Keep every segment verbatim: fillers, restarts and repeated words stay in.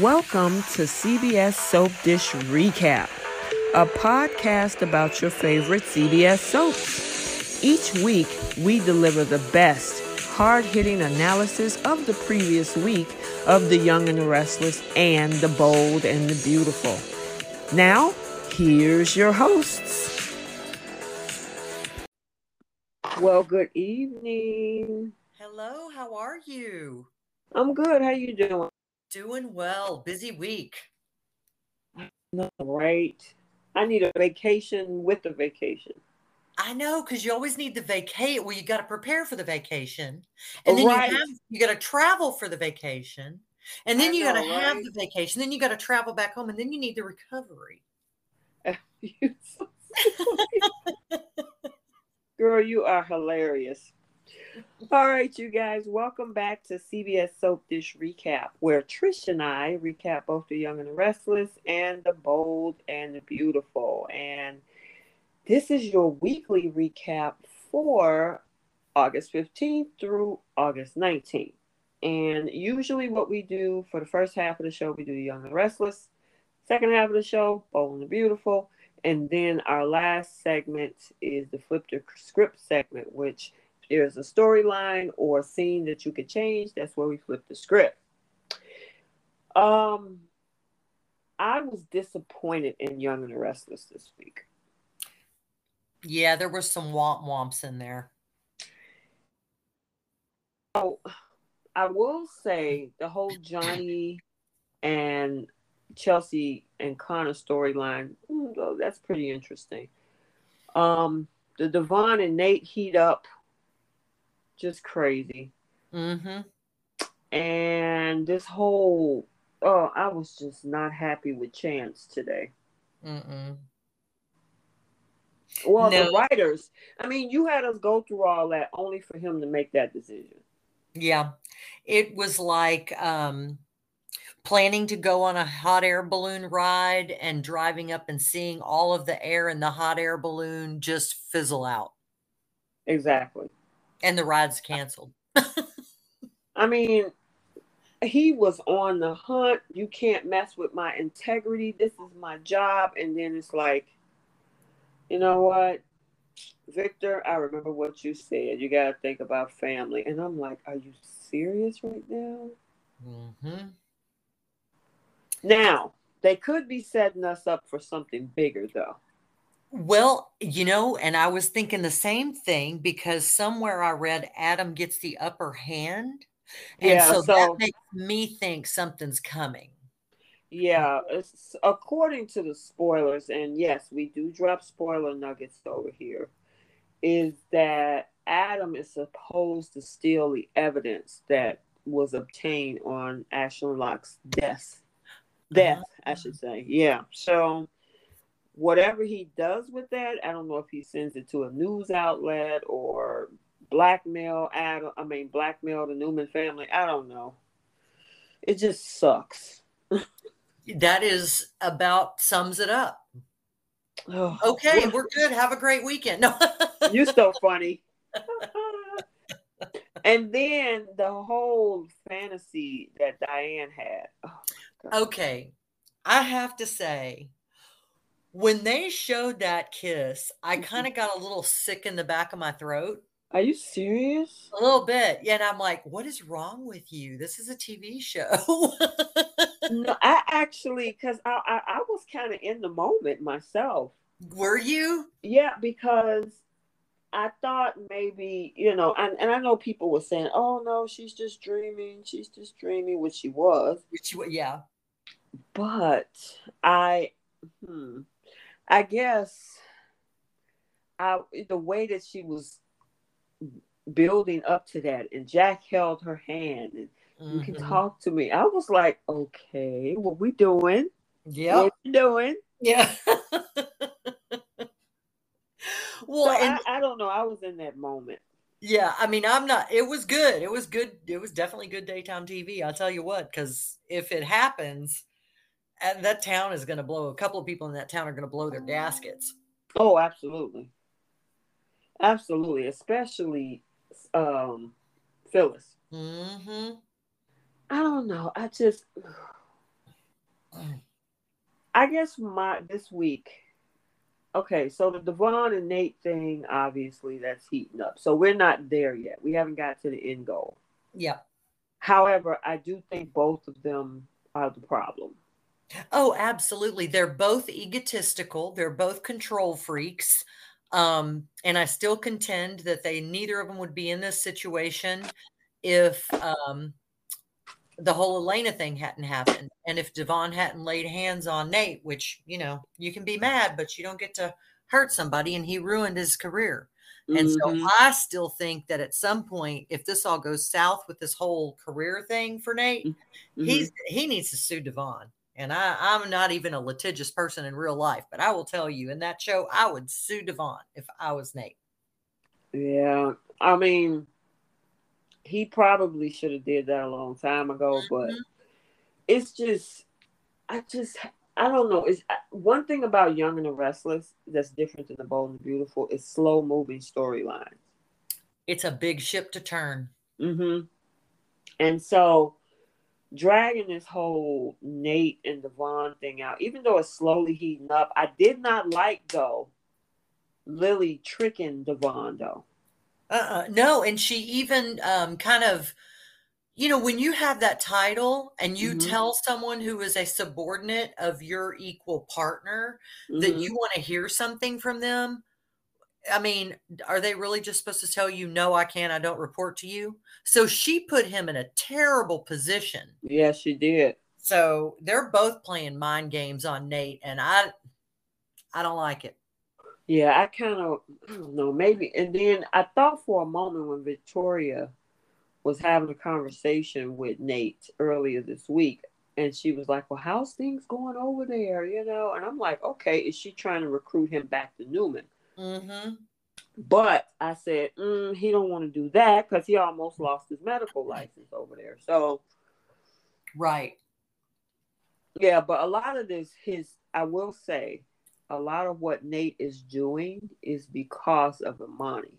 Welcome to C B S Soap Dish Recap, a podcast about your favorite C B S soaps. Each week, we deliver the best, hard-hitting analysis of the previous week of The Young and the Restless and The Bold and the Beautiful. Now, here's your hosts. Well, good evening. Hello, how are you? I'm good. How you doing? Doing well. Busy week. Right. I need a vacation with a vacation. I know, because you always need the vacate. Well, you got to prepare for the vacation. And then right. you have, you got to travel for the vacation. And then I you got to right? have the vacation. Then you got to travel back home. And then you need the recovery. Girl, you are hilarious. All right, you guys, welcome back to C B S Soap Dish Recap, where Trish and I recap both The Young and the Restless and The Bold and the Beautiful. And this is your weekly recap for August fifteenth through August nineteenth. And usually what we do for the first half of the show, we do The Young and the Restless. Second half of the show, Bold and the Beautiful. And then our last segment is the Flip the Script segment, which there's a storyline or a scene that you could change. That's where we flip the script. Um, I was disappointed in Young and the Restless this week. Yeah, there were some womp womps in there. Oh, I will say the whole Johnny and Chelsea and Connor storyline, that's pretty interesting. Um, the Devon and Nate heat up. Just crazy. Mm-hmm. And this whole, oh, I was just not happy with Chance today. Mm-mm. Well, no. The writers, I mean, you had us go through all that only for him to make that decision. Yeah. It was like um, planning to go on a hot air balloon ride and driving up and seeing all of the air in the hot air balloon just fizzle out. Exactly. And the ride's canceled. I mean, he was on the hunt. You can't mess with my integrity. This is my job. And then it's like, you know what, Victor, I remember what you said. You got to think about family. And I'm like, are you serious right now? Mm-hmm. Now, they could be setting us up for something bigger, though. Well, you know, and I was thinking the same thing because somewhere I read Adam gets the upper hand. And yeah, so, so that makes me think something's coming. Yeah, it's according to the spoilers, and yes, we do drop spoiler nuggets over here, is that Adam is supposed to steal the evidence that was obtained on Ashland Locke's death. Death, uh-huh. I should say. Yeah, so whatever he does with that, I don't know if he sends it to a news outlet or blackmail Adam, I mean, blackmail the Newman family. I don't know. It just sucks. That is about sums it up. Oh, okay, we're good. Have a great weekend. You're so funny. And then the whole fantasy that Diane had. Oh, okay, I have to say, when they showed that kiss, I kind of got a little sick in the back of my throat. Are you serious? A little bit. Yeah, and I'm like, what is wrong with you? This is a T V show. No, I actually, because I, I, I was kind of in the moment myself. Were you? Yeah, because I thought maybe, you know, and, and I know people were saying, oh, no, she's just dreaming. She's just dreaming, which she was. Which she was, yeah. But I, hmm. I guess I, the way that she was building up to that, and Jack held her hand, and mm-hmm. you can talk to me. I was like, okay, what we doing? Yeah, what we doing? Yeah. Well, so and I, I don't know. I was in that moment. Yeah, I mean, I'm not. It was good. It was good. It was definitely good daytime T V. I'll tell you what, because if it happens, and that town is going to blow. A couple of people in that town are going to blow their gaskets. Oh, absolutely. Absolutely. Especially um, Phyllis. Mm-hmm. I don't know. I just, I guess my this week. Okay, so the Devon and Nate thing, obviously, that's heating up. So we're not there yet. We haven't got to the end goal. Yeah. However, I do think both of them are the problem. Oh, absolutely. They're both egotistical. They're both control freaks. Um, and I still contend that they neither of them would be in this situation if um, the whole Elena thing hadn't happened. And if Devon hadn't laid hands on Nate, which, you know, you can be mad, but you don't get to hurt somebody. And he ruined his career. Mm-hmm. And so I still think that at some point, if this all goes south with this whole career thing for Nate, mm-hmm. he's he needs to sue Devon. And I, I'm not even a litigious person in real life, but I will tell you, in that show, I would sue Devon if I was Nate. Yeah, I mean, he probably should have did that a long time ago, but mm-hmm. it's just, I just, I don't know. It's one thing about Young and the Restless that's different than The Bold and the Beautiful is slow-moving storylines. It's a big ship to turn. Mm-hmm. And so dragging this whole Nate and Devon thing out, even though it's slowly heating up, I did not like, though, Lily tricking Devon, though. Uh-uh. No, and she even um, kind of, you know, when you have that title and you mm-hmm. tell someone who is a subordinate of your equal partner mm-hmm. that you want to hear something from them, I mean, are they really just supposed to tell you, no, I can't, I don't report to you? So she put him in a terrible position. Yeah, she did. So they're both playing mind games on Nate, and I I don't like it. Yeah, I kind of, I don't know, maybe. And then I thought for a moment when Victoria was having a conversation with Nate earlier this week, and she was like, well, how's things going over there, you know? And I'm like, okay, is she trying to recruit him back to Newman? Mm-hmm. But I said, mm, he don't want to do that because he almost lost his medical license over there. So, right. Yeah, but a lot of this, his, I will say, a lot of what Nate is doing is because of Imani.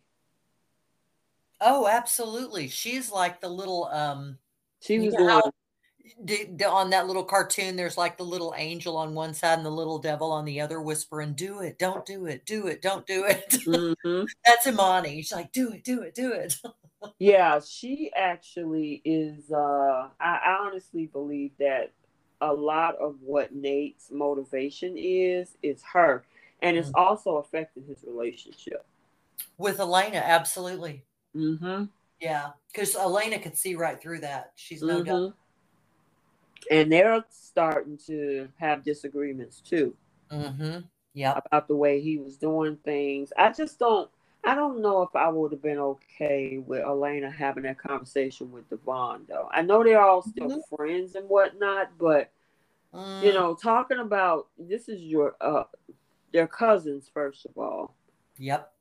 Oh, absolutely. She's like the little, um, she was the one. On that little cartoon, there's like the little angel on one side and the little devil on the other whispering, do it, don't do it, do it, don't do it. Mm-hmm. That's Imani. She's like, do it, do it, do it. Yeah, she actually is, uh, I, I honestly believe that a lot of what Nate's motivation is, is her. And it's mm-hmm. also affecting his relationship with Elena, absolutely. Mm-hmm. Yeah, because Elena could see right through that. She's no mm-hmm. doubt. And they're starting to have disagreements, too. Mm-hmm. Yeah. About the way he was doing things. I just don't, I don't know if I would have been okay with Elena having that conversation with Devon, though. I know they're all still mm-hmm. friends and whatnot, but, mm. you know, talking about, this is your, uh, their cousins, first of all. Yep.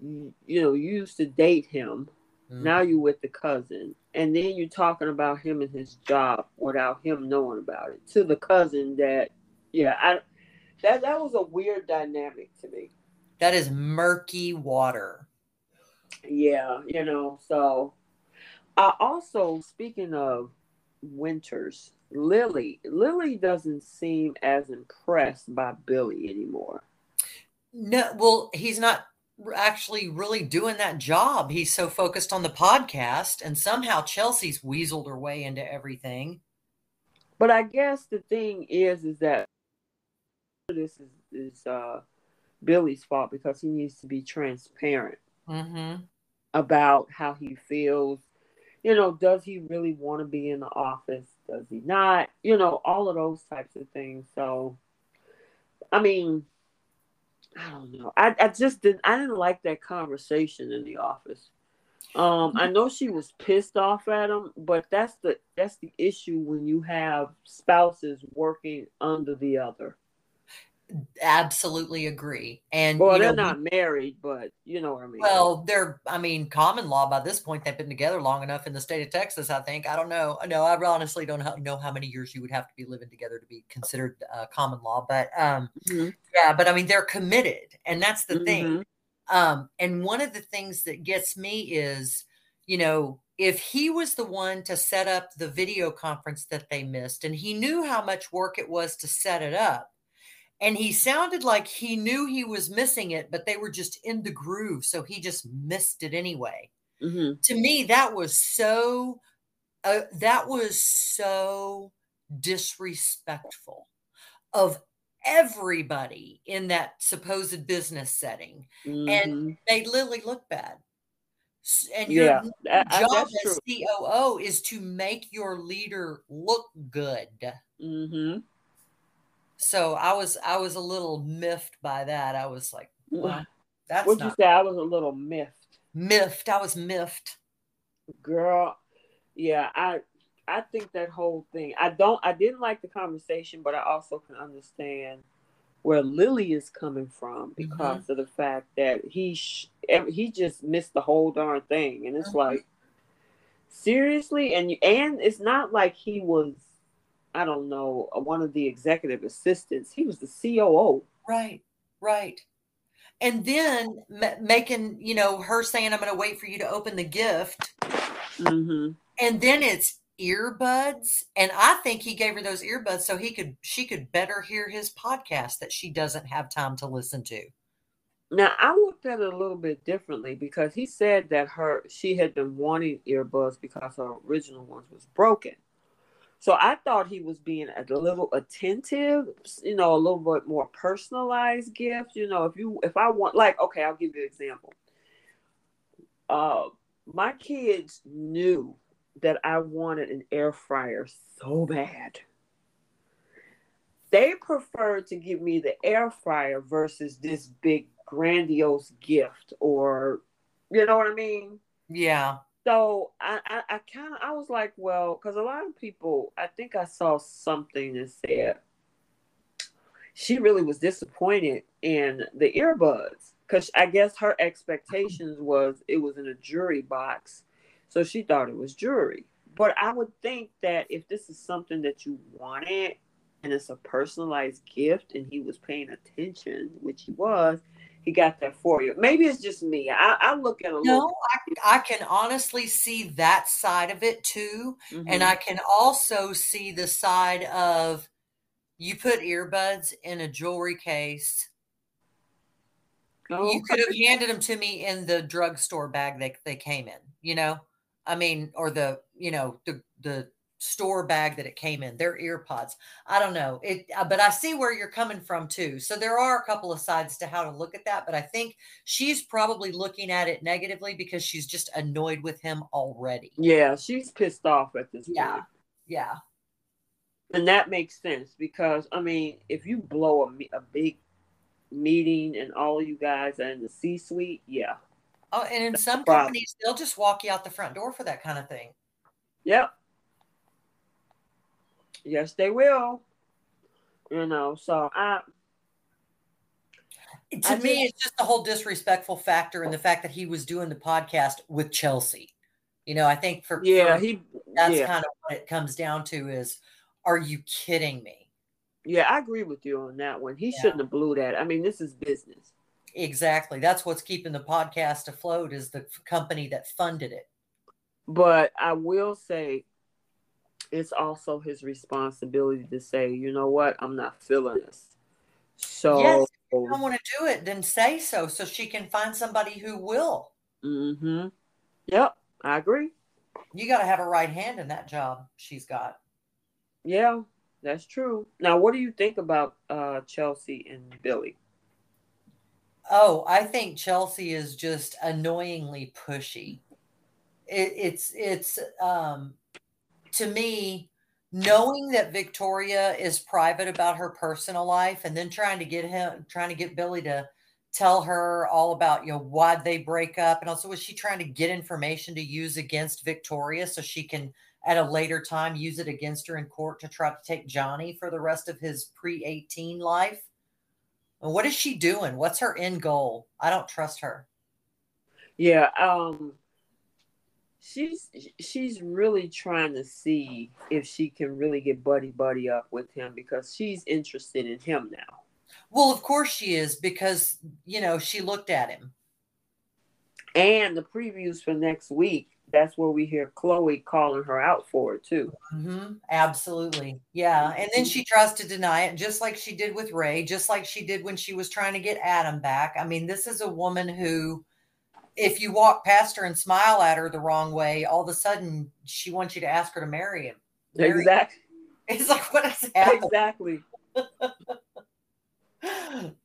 You, you know, you used to date him. Now you're with the cousin. And then you're talking about him and his job without him knowing about it. To the cousin that, yeah, I that that was a weird dynamic to me. That is murky water. Yeah, you know, so. I also, speaking of Winters, Lily. Lily doesn't seem as impressed by Billy anymore. No, well, he's not actually really doing that job. He's so focused on the podcast, and somehow Chelsea's weaseled her way into everything. But I guess the thing is is that this is, is uh Billy's fault, because he needs to be transparent mm-hmm. about how he feels. You know, does he really want to be in the office? Does he not? You know, all of those types of things. So I mean, I don't know. I, I just didn't, I didn't like that conversation in the office. Um, I know she was pissed off at him, but that's the, that's the issue when you have spouses working under the other. Absolutely agree. And well, you know, they're not we, married, but you know what I mean? Well, they're, I mean, common law by this point, they've been together long enough in the state of Texas, I think. I don't know. No, I honestly don't know how many years you would have to be living together to be considered uh, common law, but um, mm-hmm. yeah, but I mean, they're committed, and that's the mm-hmm. thing. Um, and one of the things that gets me is, you know, if he was the one to set up the video conference that they missed, and he knew how much work it was to set it up, And he sounded like he knew he was missing it, but they were just in the groove. So he just missed it anyway. Mm-hmm. To me, that was so, uh, that was so disrespectful of everybody in that supposed business setting. Mm-hmm. And they literally look bad. And your yeah, that, job as true. C O O is to make your leader look good. Mm-hmm. So I was I was a little miffed by that. I was like, wow, that's What'd not... you say? I was a little miffed. Miffed. I was miffed. Girl, yeah, I I think that whole thing. I don't I didn't like the conversation, but I also can understand where Lily is coming from because mm-hmm. of the fact that he sh- he just missed the whole darn thing, and it's mm-hmm. like seriously, and and it's not like he was. I don't know, one of the executive assistants. He was the C O O. Right, right. And then m- making, you know, her saying, I'm going to wait for you to open the gift. Mm-hmm. And then it's earbuds. And I think he gave her those earbuds so he could, she could better hear his podcast that she doesn't have time to listen to. Now, I looked at it a little bit differently because he said that her, she had been wanting earbuds because her original ones was broken. So I thought he was being a little attentive, you know, a little bit more personalized gift. You know, if you, if I want, like, okay, I'll give you an example. Uh, my kids knew that I wanted an air fryer so bad. They preferred to give me the air fryer versus this big grandiose gift or, you know what I mean? Yeah. So I, I, I kind of, I was like, well, because a lot of people, I think I saw something that said she really was disappointed in the earbuds because I guess her expectations was it was in a jewelry box. So she thought it was jewelry. But I would think that if this is something that you wanted and it's a personalized gift and he was paying attention, which he was, he got that for you. Maybe it's just me. I, I look at a little. No, I, I can honestly see that side of it too. Mm-hmm. And I can also see the side of you put earbuds in a jewelry case. Oh. You could have handed them to me in the drugstore bag that they came in, you know, I mean, or the, you know, the, the store bag that it came in, their ear pods. I don't know it, but I see where you're coming from too. So there are a couple of sides to how to look at that, but I think she's probably looking at it negatively because she's just annoyed with him already. Yeah. She's pissed off at this point. Yeah. Yeah. And that makes sense because I mean, if you blow a, a big meeting and all you guys are in the C-suite. Yeah. Oh, and in some companies, they'll just walk you out the front door for that kind of thing. Yep. Yes, they will. You know, so I. To I me, mean, it's just the whole disrespectful factor and the fact that he was doing the podcast with Chelsea. You know, I think for yeah, for, he that's yeah. kind of what it comes down to is, are you kidding me? Yeah, I agree with you on that one. He yeah. shouldn't have blew that. I mean, this is business. Exactly. That's what's keeping the podcast afloat is the company that funded it. But I will say, it's also his responsibility to say, you know what, I'm not feeling this. So yes, if you don't want to do it, then say so, so she can find somebody who will. Mm-hmm. Yep, I agree. You got to have a right hand in that job she's got. Yeah, that's true. Now, what do you think about uh, Chelsea and Billy? Oh, I think Chelsea is just annoyingly pushy. It, it's, it's, um, to me, knowing that Victoria is private about her personal life and then trying to get him, trying to get Billy to tell her all about, you know, why they break up. And also, was she trying to get information to use against Victoria so she can, at a later time, use it against her in court to try to take Johnny for the rest of his pre eighteen life? And what is she doing? What's her end goal? I don't trust her. Yeah. Um, She's she's really trying to see if she can really get buddy buddy up with him because she's interested in him now. Well, of course she is because, you know, she looked at him. And the previews for next week, that's where we hear Chloe calling her out for it too. Mm-hmm. Absolutely. Yeah. And then she tries to deny it, just like she did with Ray, just like she did when she was trying to get Adam back. I mean, this is a woman who, if you walk past her and smile at her the wrong way, all of a sudden she wants you to ask her to marry him. Marry exactly. Him. It's like, what is happening? Exactly.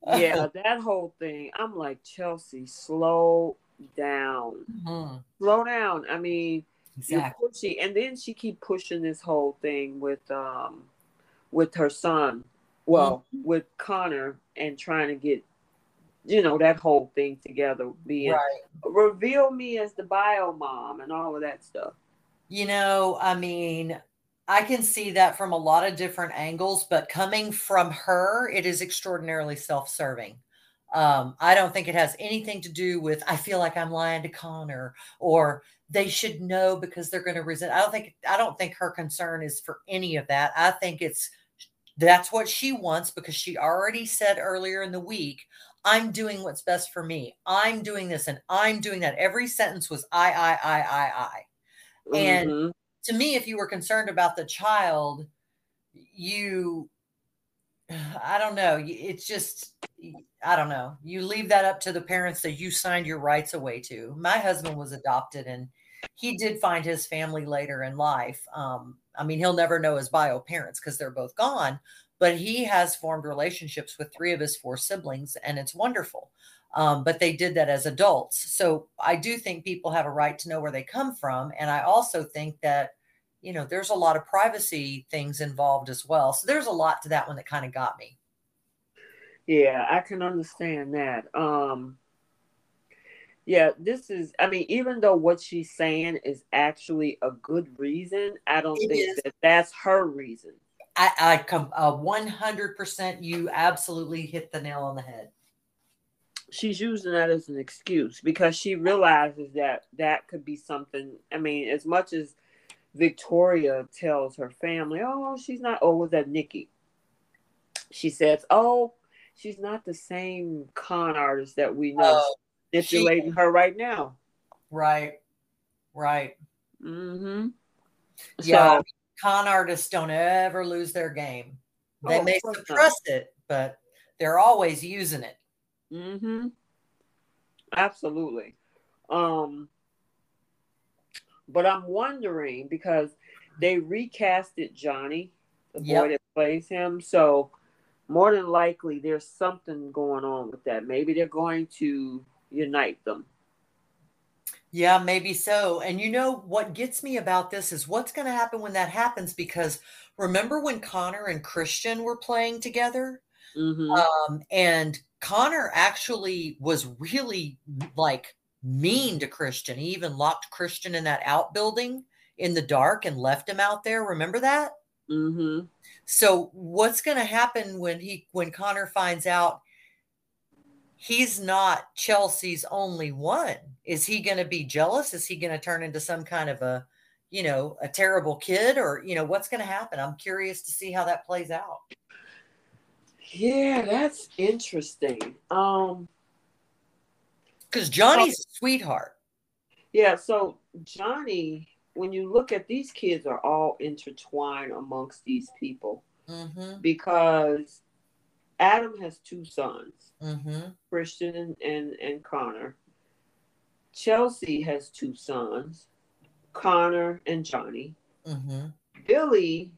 Yeah, that whole thing. I'm like, Chelsea, slow down. Mm-hmm. Slow down. I mean, exactly. You're pushy. And then she keep pushing this whole thing with um with her son. Well, mm-hmm. with Connor, and trying to get, you know, that whole thing together, being right. Reveal me as the bio mom and all of that stuff. You know, I mean, I can see that from a lot of different angles, but coming from her, it is extraordinarily self-serving. Um, I don't think it has anything to do with, I feel like I'm lying to Connor, or they should know because they're going to resent. I don't think, I don't think her concern is for any of that. I think it's, that's what she wants, because she already said earlier in the week, I'm doing what's best for me. I'm doing this and I'm doing that. Every sentence was I, I, I, I, I. And mm-hmm. to me, if you were concerned about the child, you, I don't know. It's just, I don't know. You leave that up to the parents that you signed your rights away to. My husband was adopted, and he did find his family later in life. Um, I mean, he'll never know his bio parents because they're both gone, but he has formed relationships with three of his four siblings, and it's wonderful. Um, but they did that as adults. So I do think people have a right to know where they come from. And I also think that, you know, there's a lot of privacy things involved as well. So there's a lot to that one that kind of got me. Yeah, I can understand that. Um, yeah, this is, I mean, even though what she's saying is actually a good reason, I don't it think is. that that's her reason. I, I come uh, one hundred percent. You absolutely hit the nail on the head. She's using that as an excuse because she realizes that that could be something. I mean, as much as Victoria tells her family, oh, she's not, oh, was that Nikki? She says, oh, she's not the same con artist that we know. Oh, stipulating she, her right now. Right. Right. Mm-hmm. Yeah. So, con artists don't ever lose their game. They oh, may suppress not. it, but they're always using it. Mm-hmm. Absolutely. Um, but I'm wondering, because they recasted Johnny, the yep. boy that plays him. So more than likely there's something going on with that. Maybe they're going to unite them. Yeah, maybe so. And you know what gets me about this is what's going to happen when that happens, because remember when Connor and Christian were playing together? Mm-hmm. Um, and Connor actually was really like mean to Christian. He even locked Christian in that outbuilding in the dark and left him out there. Remember that? Mm-hmm. So what's going to happen when he, when Connor finds out he's not Chelsea's only one? Is he going to be jealous? Is he going to turn into some kind of a, you know, a terrible kid, or, you know, what's going to happen? I'm curious to see how that plays out. Yeah, that's interesting. Um, because Johnny's so, a sweetheart. Yeah, so Johnny, when you look at these kids, are all intertwined amongst these people. Mm-hmm. Because Adam has two sons, mm-hmm. Christian and, and, and Connor. Chelsea has two sons, Connor and Johnny. Mm-hmm. Billy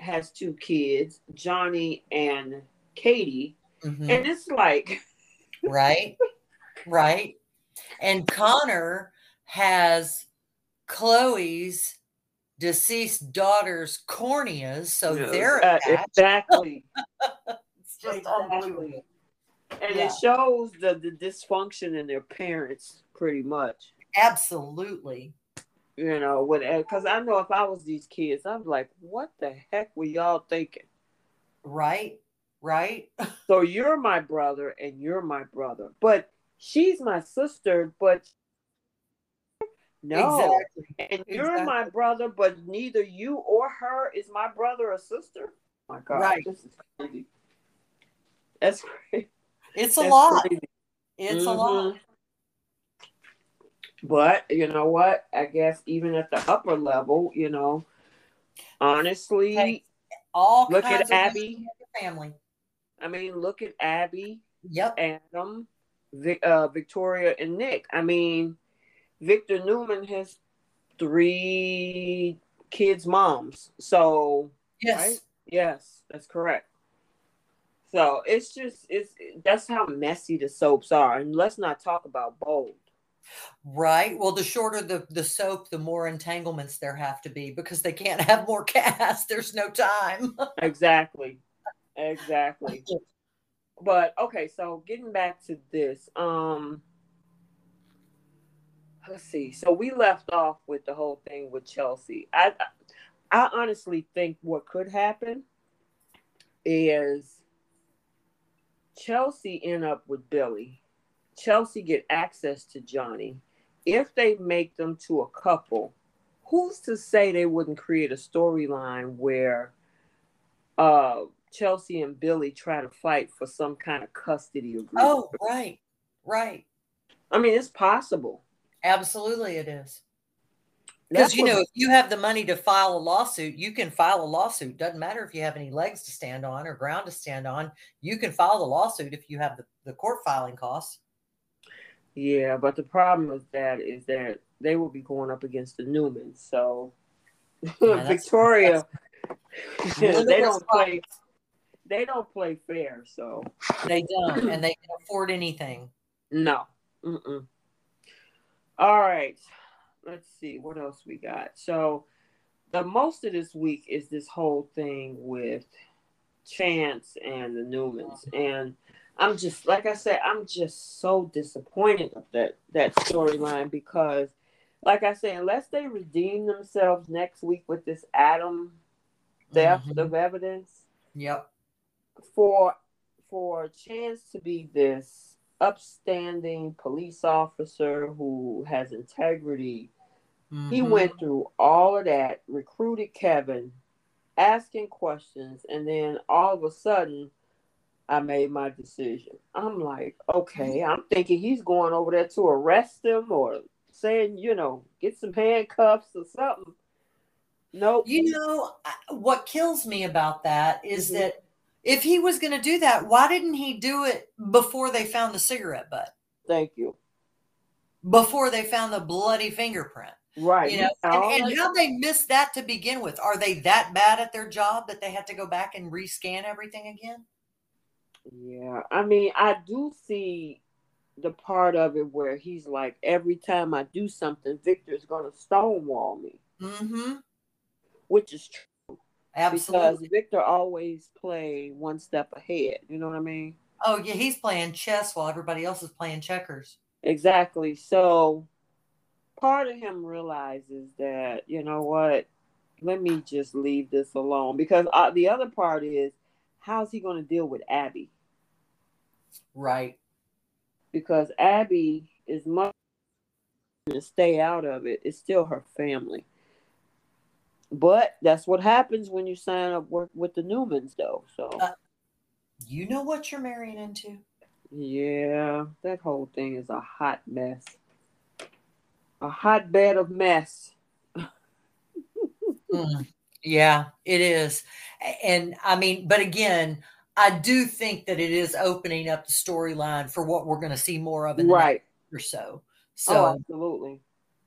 has two kids, Johnny and Katie. Mm-hmm. And it's like right right and Connor has Chloe's deceased daughter's corneas, so yes, they're uh, exactly it's just exactly. unbelievable. And yeah. It shows the, the dysfunction in their parents pretty much. Absolutely. You know, because I know if I was these kids, I'm like, what the heck were y'all thinking? Right, right. So you're my brother and you're my brother. But she's my sister, but no. Exactly. And you're exactly. my brother, but neither you or her is my brother or sister. Oh my God, right. This is crazy. That's crazy. It's a That's lot. Crazy. It's mm-hmm. a lot. But you know what? I guess even at the upper level, you know, honestly, hey, all look at Abby. Family. I mean, look at Abby. Yep. Adam, Vic, uh, Victoria, and Nick. I mean, Victor Newman has three kids' moms. So yes, right? Yes, that's correct. So it's just it's that's how messy the soaps are, and let's not talk about bold. Right. Well, the shorter the, the soap, the more entanglements there have to be because they can't have more cast. There's no time. Exactly. Exactly. But okay, so getting back to this, um, let's see. So we left off with the whole thing with Chelsea. I, I honestly think what could happen is Chelsea end up with Billy. Chelsea get access to Johnny. If they make them to a couple, who's to say they wouldn't create a storyline where uh, Chelsea and Billy try to fight for some kind of custody agreement? Oh, right, right. I mean, it's possible. Absolutely, it is. Because, you know, if you have the money to file a lawsuit, you can file a lawsuit. Doesn't matter if you have any legs to stand on or ground to stand on. You can file the lawsuit if you have the, the court filing costs. Yeah, but the problem with that is that they will be going up against the Newmans. So, yeah, Victoria, that's, that's, they don't play. They don't play fair. So they don't, and they can afford anything. No. Mm-mm. All right. Let's see what else we got. So the most of this week is this whole thing with Chance and the Newmans. And I'm just, like I said, I'm just so disappointed of that, that storyline because, like I said, unless they redeem themselves next week with this Adam theft mm-hmm. of evidence. Yep. For, for Chance to be this upstanding police officer who has integrity. Mm-hmm. He went through all of that, recruited Kevin, asking questions, and then all of a sudden, I made my decision. I'm like, okay, I'm thinking he's going over there to arrest him or saying, you know, get some handcuffs or something. Nope. You know, what kills me about that is mm-hmm. that if he was going to do that, why didn't he do it before they found the cigarette butt? Thank you. Before they found the bloody fingerprint. Right. You know, and, and how they missed that to begin with. Are they that bad at their job that they had to go back and rescan everything again? Yeah. I mean, I do see the part of it where he's like, every time I do something, Victor's going to stonewall me. Mm-hmm. Which is true. Absolutely. Because Victor always play one step ahead. You know what I mean? Oh, yeah. He's playing chess while everybody else is playing checkers. Exactly. So part of him realizes that, you know what, let me just leave this alone. Because uh, the other part is, how's he going to deal with Abby? Right. Because Abby is much to stay out of it. It's still her family. But that's what happens when you sign up work with the Newmans, though. So uh, you know what you're marrying into. Yeah, that whole thing is a hot mess. A hotbed of mess. mm, yeah, it is. And I mean, but again, I do think that it is opening up the storyline for what we're going to see more of in the right. next year or so. So oh, absolutely.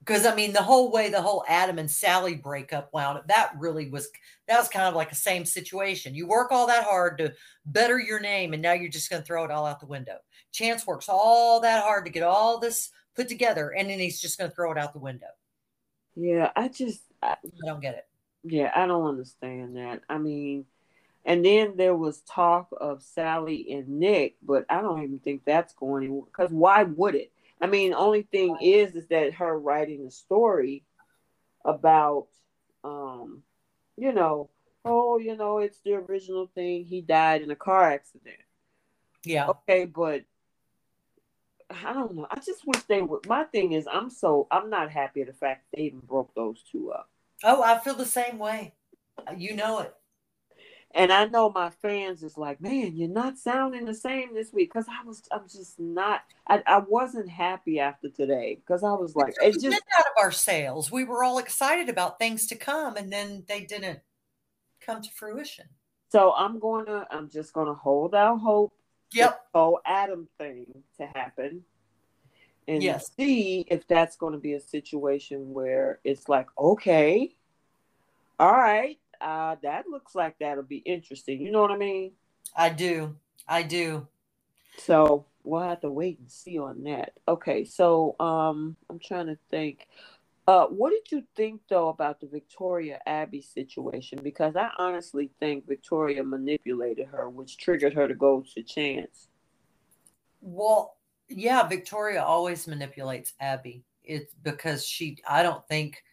Because, I mean, the whole way the whole Adam and Sally breakup wound up, that really was, that was kind of like the same situation. You work all that hard to better your name, and now you're just going to throw it all out the window. Chance works all that hard to get all this put together, and then he's just going to throw it out the window. Yeah, I just... I, I don't get it. Yeah, I don't understand that. I mean, and then there was talk of Sally and Nick, but I don't even think that's going anywhere. Because why would it? I mean, only thing is, is that her writing the story about, um, you know, oh, you know, it's the original thing. He died in a car accident. Yeah. Okay. But I don't know. I just wish they would. My thing is, I'm so, I'm not happy at the fact they even broke those two up. Oh, I feel the same way. You know it. And I know my fans is like, man, you're not sounding the same this week. Because I was, I'm just not, I, I wasn't happy after today. Because I was like, it just out of our sails. We were all excited about things to come, and then they didn't come to fruition. So I'm going to, I'm just going to hold out hope. Yep. The whole Adam thing to happen. And yes. see if that's going to be a situation where it's like, okay, all right. Uh, that looks like that'll be interesting. You know what I mean? I do. I do. So we'll have to wait and see on that. Okay. So um, I'm trying to think. Uh, what did you think, though, about the Victoria Abbey situation? Because I honestly think Victoria manipulated her, which triggered her to go to Chance. Well, yeah, Victoria always manipulates Abby. It's because she, I don't think,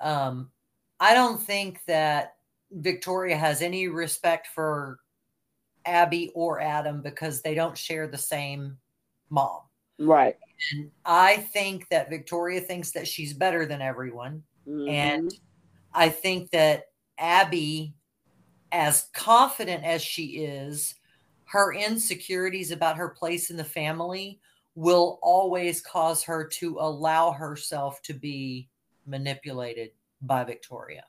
um, I don't think that Victoria has any respect for Abby or Adam because they don't share the same mom. Right. And I think that Victoria thinks that she's better than everyone. Mm-hmm. And I think that Abby, as confident as she is, her insecurities about her place in the family will always cause her to allow herself to be manipulated by Victoria.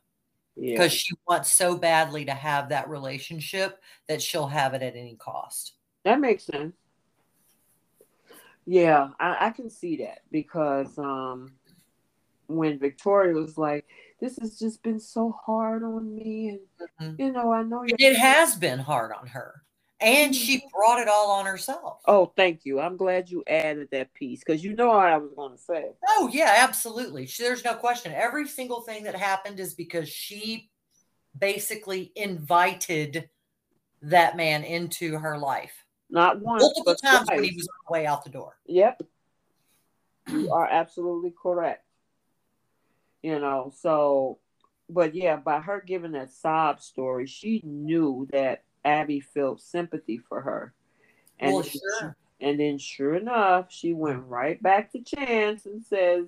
Because yeah. she wants so badly to have that relationship that she'll have it at any cost. That makes sense. Yeah, I, I can see that because um, when Victoria was like, this has just been so hard on me. And, mm-hmm. you know, I know you're- it has been hard on her. And she brought it all on herself. Oh, thank you. I'm glad you added that piece because you know what I was going to say. Oh, yeah, absolutely. She, there's no question. Every single thing that happened is because she basically invited that man into her life. Not once. Multiple times twice. When he was on the way out the door. Yep. You are absolutely correct. You know, so, but yeah, by her giving that sob story, she knew that Abby felt sympathy for her. And, well, sure. she, and then sure enough, she went right back to Chance and says,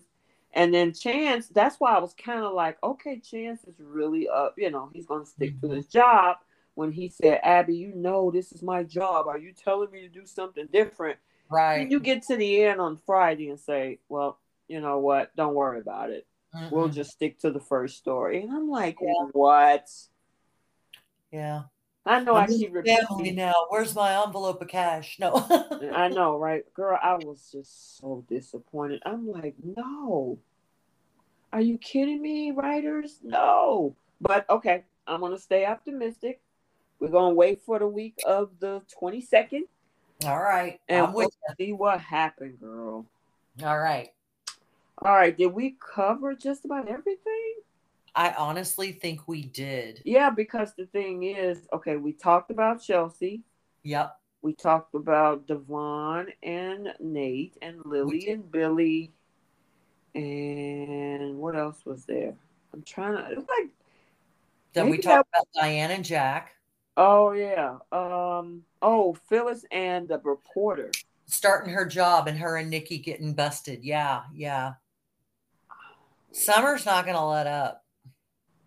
and then Chance, that's why I was kind of like, okay, Chance is really up. You know, he's going to stick mm-hmm. to his job. When he said, Abby, you know, this is my job. Are you telling me to do something different? Right. And you get to the end on Friday and say, well, you know what? Don't worry about it. Mm-hmm. We'll just stick to the first story. And I'm like, yeah. what? Yeah. I know I, I keep repeating now. Where's my envelope of cash? No. I know, right? Girl, I was just so disappointed. I'm like, no. Are you kidding me, writers? No. But okay, I'm going to stay optimistic. We're going to wait for the week of the twenty-second. All right. And we'll see what happened, girl. All right. All right. Did we cover just about everything? I honestly think we did. Yeah, because the thing is, okay, we talked about Chelsea. Yep. We talked about Devon and Nate and Lily and Billy. And what else was there? I'm trying to, it's like. Then we talked about Diane and Jack. Oh, yeah. Um. Oh, Phyllis and the reporter. Starting her job and her and Nikki getting busted. Yeah, yeah. Summer's not going to let up.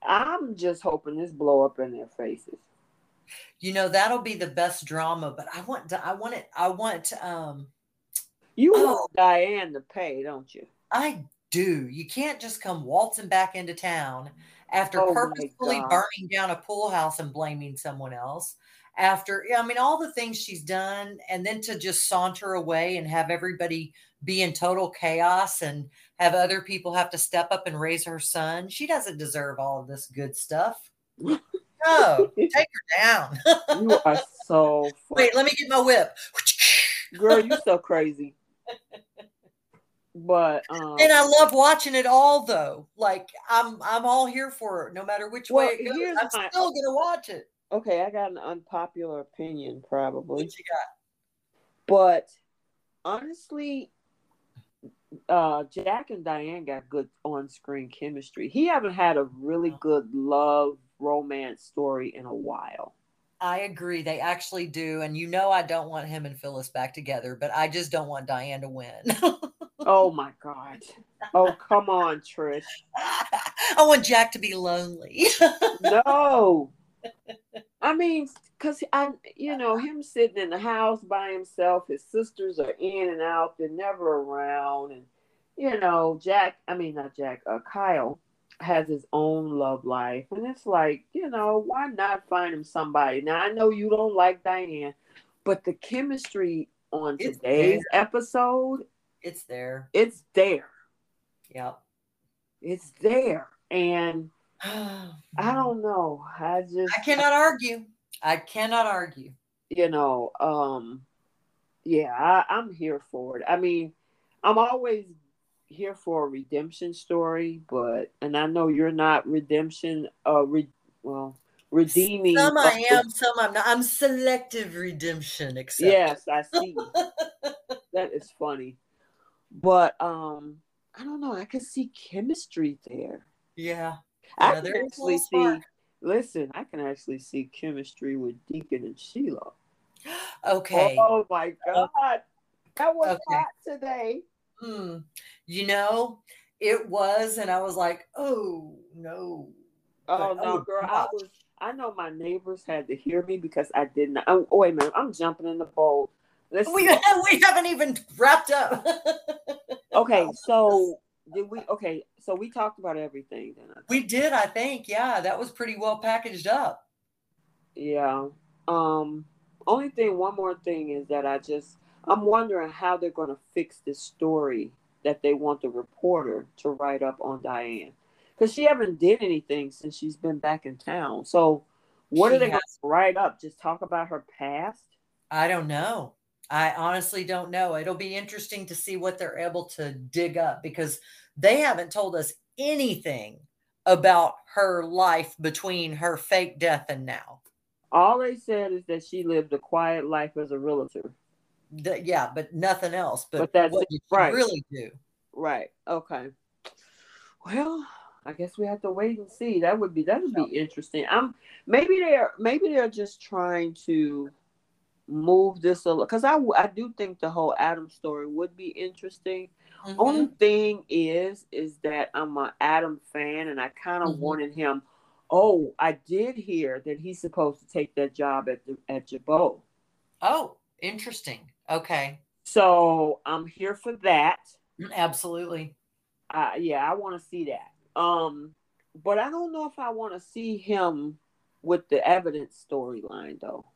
I'm just hoping this blow up in their faces. You know, that'll be the best drama, but I want to, I want it. I want, um, you oh, want Diane to pay, don't you? I do. You can't just come waltzing back into town after oh purposefully burning down a pool house and blaming someone else after, I mean, all the things she's done, and then to just saunter away and have everybody be in total chaos and have other people have to step up and raise her son. She doesn't deserve all of this good stuff. No, take her down. You are so funny. Wait, let me get my whip. Girl, you're so crazy. But um, and I love watching it all, though. Like I'm, I'm all here for it, no matter which well, way it goes. I'm my, still gonna watch it. Okay, I got an unpopular opinion, probably. What you got? But honestly. Uh, Jack and Diane got good on-screen chemistry. He haven't had a really good love romance story in a while. I agree. They actually do. And you know I don't want him and Phyllis back together, but I just don't want Diane to win. Oh, my God. Oh, come on, Trish. I want Jack to be lonely. No. I mean, because, I, you know, him sitting in the house by himself, his sisters are in and out, they're never around. And, you know, Jack, I mean, not Jack, uh, Kyle has his own love life. And it's like, you know, why not find him somebody? Now, I know you don't like Diane, but the chemistry on it's today's there. episode, it's there. It's there. Yep. It's there. And I don't know. I just I cannot argue. I cannot argue. You know, um, yeah, I, I'm here for it. I mean, I'm always here for a redemption story, but and I know you're not redemption. Uh, re, well, redeeming. Some I am, some I'm not. I'm selective redemption. Except yes, I see. That is funny, but um, I don't know. I can see chemistry there. Yeah. I yeah, can actually see, spark. listen, I can actually see chemistry with Deacon and Sheila. Okay. Oh my God. That was okay. hot today. Mm. You know, it was, and I was like, oh no. Oh but, no, oh, girl. I was, I know my neighbors had to hear me because I did not. Oh, wait a minute. I'm jumping in the bowl. Let's we, we haven't even wrapped up. Okay. So. Did we okay? So we talked about everything then. We did, I think. Yeah, that was pretty well packaged up. Yeah. Um. Only thing, one more thing is that I just I'm wondering how they're going to fix this story that they want the reporter to write up on Diane, because she haven't did anything since she's been back in town. So what she are they going to write up? Just talk about her past? I don't know. I honestly don't know. It'll be interesting to see what they're able to dig up, because they haven't told us anything about her life between her fake death and now. All they said is that she lived a quiet life as a realtor. The, yeah, but nothing else. But, but that's what did she right. really do? Right. Okay. Well, I guess we have to wait and see. That would be that would be interesting. I'm maybe they're maybe they're just trying to move this a little, because I, I do think the whole Adam story would be interesting. Mm-hmm. Only thing is is that I'm an Adam fan, and I kind of mm-hmm. wanted him. Oh, I did hear that he's supposed to take that job at the, at Jabot. Oh, interesting. Okay, so I'm here for that. Absolutely. Uh, yeah, I want to see that. Um, but I don't know if I want to see him with the evidence storyline though.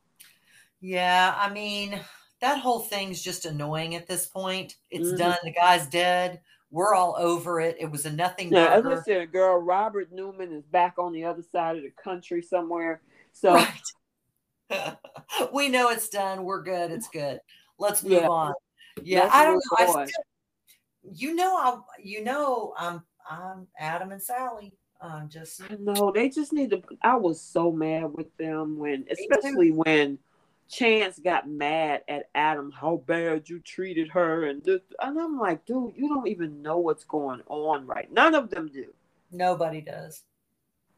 Yeah, I mean, that whole thing's just annoying at this point. It's mm-hmm. done. The guy's dead. We're all over it. It was a nothing burger. Now, as I said, girl, Robert Newman is back on the other side of the country somewhere. So right. We know it's done. We're good. It's good. Let's move yeah. on. Yeah, Let's I don't know. I still, you know, I you know, I'm I'm Adam and Sally. I'm just no. They just need to. I was so mad with them when, especially when Chance got mad at Adam, how bad you treated her, and this, and I'm like, dude, you don't even know what's going on right. None of them do. Nobody does.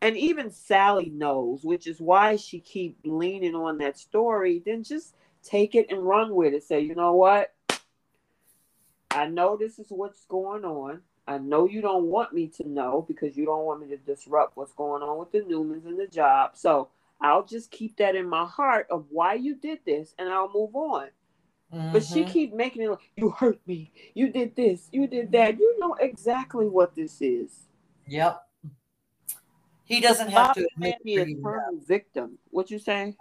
And even Sally knows, which is why she keep leaning on that story. Then just take it and run with it. Say, you know what? I know this is what's going on. I know you don't want me to know because you don't want me to disrupt what's going on with the Newmans and the job. So I'll just keep that in my heart of why you did this, and I'll move on. Mm-hmm. But she keep making it like, you hurt me. You did this. You did that. You know exactly what this is. Yep. He doesn't have Bobby to admit he is her victim. What you saying?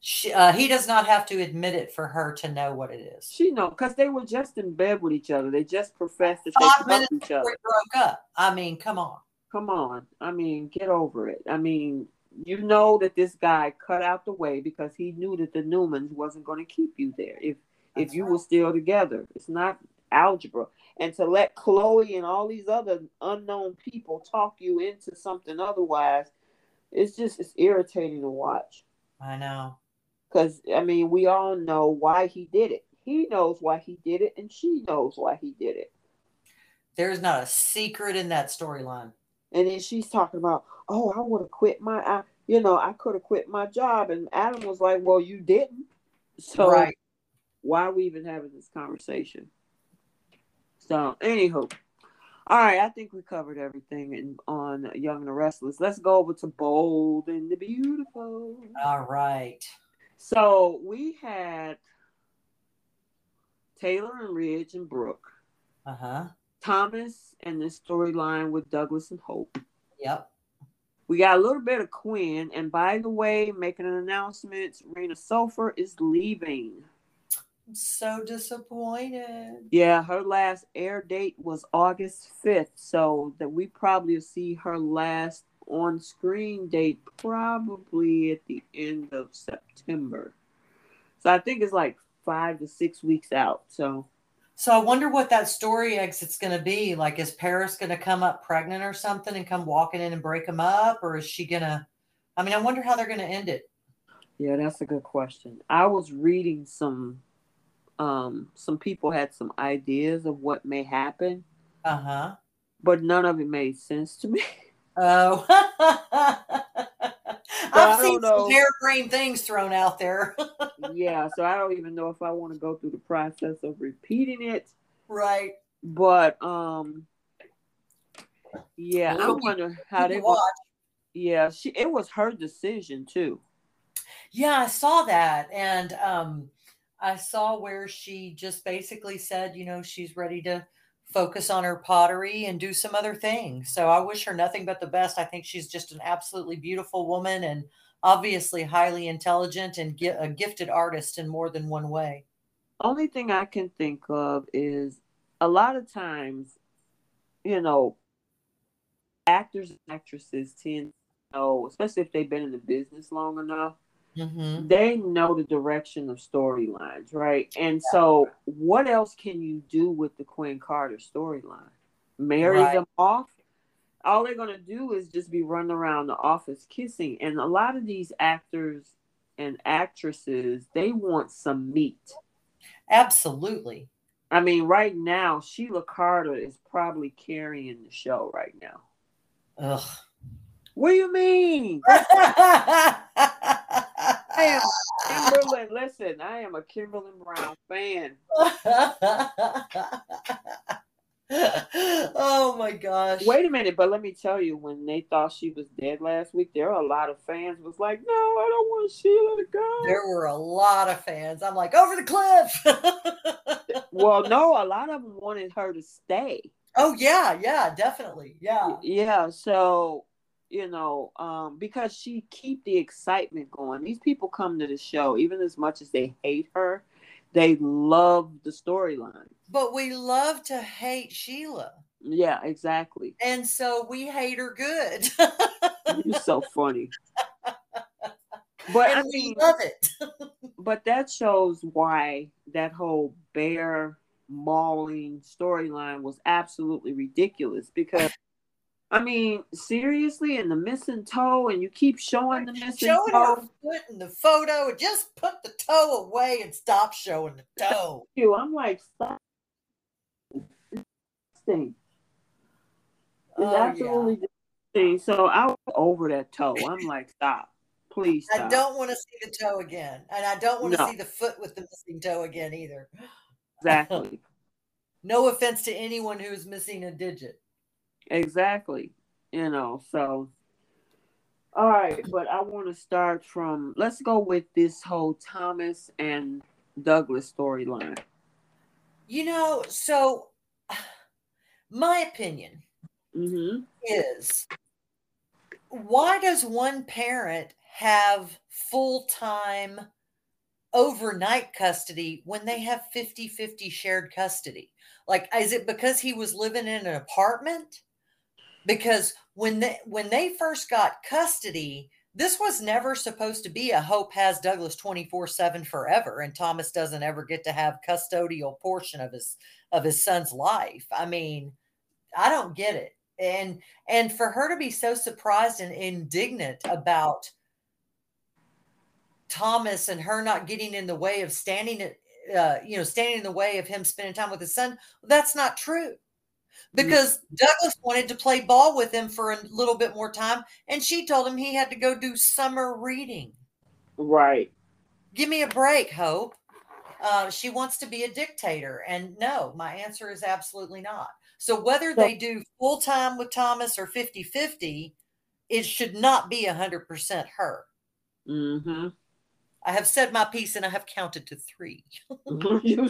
She, uh, he does not have to admit it for her to know what it is. She know, because they were just in bed with each other. They just professed that Five they loved each other. We broke up. I mean, come on. Come on. I mean, get over it. I mean, you know that this guy cut out the way because he knew that the Newmans wasn't going to keep you there if That's if you right. were still together. It's not algebra. And to let Chloe and all these other unknown people talk you into something otherwise, it's just it's irritating to watch. I know. Because, I mean, we all know why he did it. He knows why he did it, and she knows why he did it. There's not a secret in that storyline. And then she's talking about, oh, I would have quit my, I, you know, I could have quit my job. And Adam was like, well, you didn't. So right. why are we even having this conversation? So, anywho. All right, I think we covered everything in, on Young and the Restless. Let's go over to Bold and the Beautiful. All right. So we had Taylor and Ridge and Brooke. Uh-huh. Thomas and the storyline with Douglas and Hope. Yep. We got a little bit of Quinn. And by the way, making an announcement, Rena Sulphur is leaving. I'm so disappointed. Yeah, her last air date was August fifth. So that we probably see her last on-screen date probably at the end of September. So I think it's like five to six weeks out. So. So I wonder what that story exit's going to be. Like, is Paris going to come up pregnant or something and come walking in and break them up? Or is she going to, I mean, I wonder how they're going to end it. Yeah, that's a good question. I was reading some, um, some people had some ideas of what may happen. Uh-huh. But none of it made sense to me. Oh. I've seen some hair-brained things thrown out there. Yeah, so I don't even know if I want to go through the process of repeating it. Right. But, um, yeah, well, I wonder how they watch. Yeah, she, it was her decision, too. Yeah, I saw that. And um, I saw where she just basically said, you know, she's ready to focus on her pottery and do some other things. So I wish her nothing but the best. I think she's just an absolutely beautiful woman and obviously highly intelligent and a gifted artist in more than one way. Only thing I can think of is a lot of times, you know, actors and actresses tend to know, especially if they've been in the business long enough, mm-hmm. they know the direction of storylines, right? And yeah. So what else can you do with the Quinn Carter storyline? Marry right. them off? All they're going to do is just be running around the office kissing. And a lot of these actors and actresses, they want some meat. Absolutely. I mean, right now, Sheila Carter is probably carrying the show right now. Ugh. What do you mean? I am Kimberly. Listen, I am a Kimberly Brown fan. Oh my gosh! Wait a minute, but let me tell you, when they thought she was dead last week, there were a lot of fans was like, "No, I don't want Sheila to go." There were a lot of fans. I'm like, over the cliff. Well, no, a lot of them wanted her to stay. Oh yeah, yeah, definitely, yeah, yeah. So. You know, um, because she keep the excitement going. These people come to the show, even as much as they hate her, they love the storyline. But we love to hate Sheila. Yeah, exactly. And so we hate her good. You're so funny. But and I mean, we love it. But that shows why that whole bear mauling storyline was absolutely ridiculous. Because I mean, seriously, and the missing toe, and you keep showing the missing showing toe. Showing her foot in the photo, and just put the toe away and stop showing the toe. I'm like, stop. It's disgusting. It's oh, absolutely yeah. disgusting. So I was over that toe. I'm like, stop. Please stop. I don't want to see the toe again. And I don't want to no. see the foot with the missing toe again either. Exactly. No offense to anyone who is missing a digit. Exactly. You know, so all right, but I want to start from let's go with this whole Thomas and Douglas storyline. You know, so my opinion mm-hmm. is why does one parent have full-time overnight custody when they have fifty-fifty shared custody? Like, is it because he was living in an apartment? Because when they, when they first got custody, this was never supposed to be a Hope has Douglas twenty-four seven forever, and Thomas doesn't ever get to have custodial portion of his of his son's life. I mean, I don't get it. And and for her to be so surprised and indignant about Thomas and her not getting in the way of standing, uh, you know, standing in the way of him spending time with his son, that's not true. Because Douglas wanted to play ball with him for a little bit more time, and she told him he had to go do summer reading. Right. Give me a break, Hope. Uh, she wants to be a dictator, and no, my answer is absolutely not. So whether they do full time with Thomas or fifty fifty, it should not be one hundred percent her. Mm-hmm. I have said my piece and I have counted to three. Wait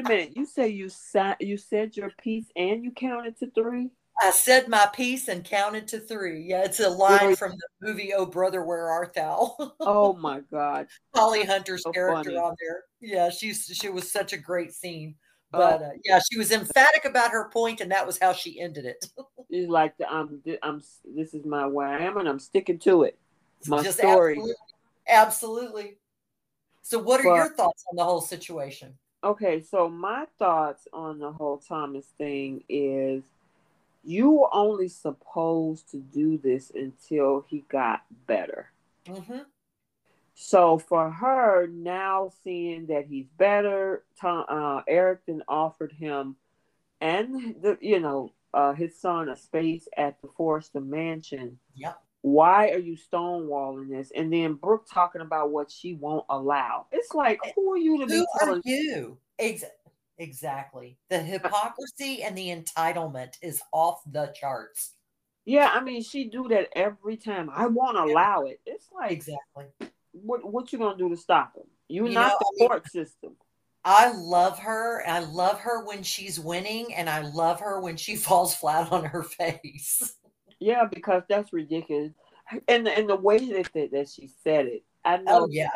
a minute. You say you, si- you said your piece and you counted to three? I said my piece and counted to three. Yeah, it's a line from the movie Oh Brother, Where Art Thou? Oh my God. Holly Hunter's so character funny. On there. Yeah, she's she was such a great scene. But uh, yeah, she was emphatic about her point, and that was how she ended it. She's like, the, I'm, I'm, this is my where I am, and I'm sticking to it. My Just story. Absolutely. absolutely. So what are but, your thoughts on the whole situation? Okay, so my thoughts on the whole Thomas thing is you were only supposed to do this until he got better. Mm-hmm. So for her, now seeing that he's better, Tom, uh, Eric then offered him and the, you know uh, his son a space at the Forrester Mansion. Yep. Why are you stonewalling this? And then Brooke talking about what she won't allow. It's like, who are you to be telling? Who are you? Ex- exactly. The hypocrisy and the entitlement is off the charts. Yeah, I mean, she do that every time. I won't allow it. It's like exactly. What what you gonna do to stop him? You're you not know, the court I mean, system. I love her. I love her when she's winning, and I love her when she falls flat on her face. Yeah, because that's ridiculous, and and the way that that, that she said it, I know. Oh, yeah,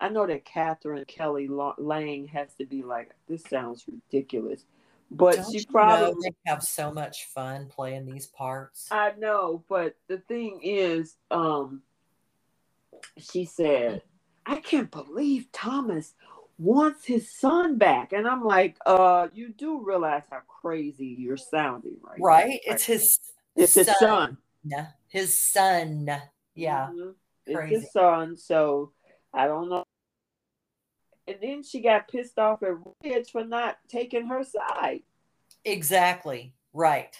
I know that Katherine Kelly Lang has to be like, this sounds ridiculous, but Don't she probably you know they have so much fun playing these parts. I know, but the thing is, um. She said, I can't believe Thomas wants his son back. And I'm like, uh, you do realize how crazy you're sounding, right? Right. Now, right? It's his It's son. his son. His son. Yeah. Mm-hmm. Crazy. It's his son. So I don't know. And then she got pissed off at Ridge for not taking her side. Exactly. Right.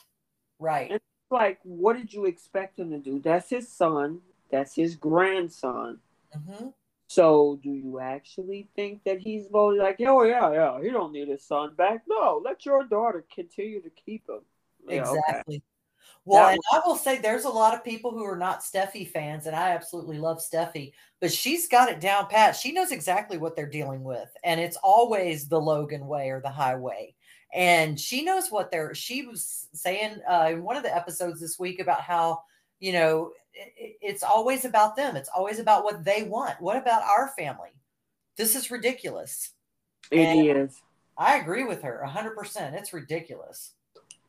Right. And it's like, what did you expect him to do? That's his son. That's his grandson. Mm-hmm. So do you actually think that he's voting like, oh, yeah, yeah, he don't need his son back? No, let your daughter continue to keep him. Yeah, exactly. Okay. Well, that and was- I will say there's a lot of people who are not Steffi fans, and I absolutely love Steffi, but she's got it down pat. She knows exactly what they're dealing with, and it's always the Logan way or the highway. And she knows what they're – she was saying uh, in one of the episodes this week about how, you know – it's always about them. It's always about what they want. What about our family? This is ridiculous. It and is. I agree with her one hundred percent. It's ridiculous.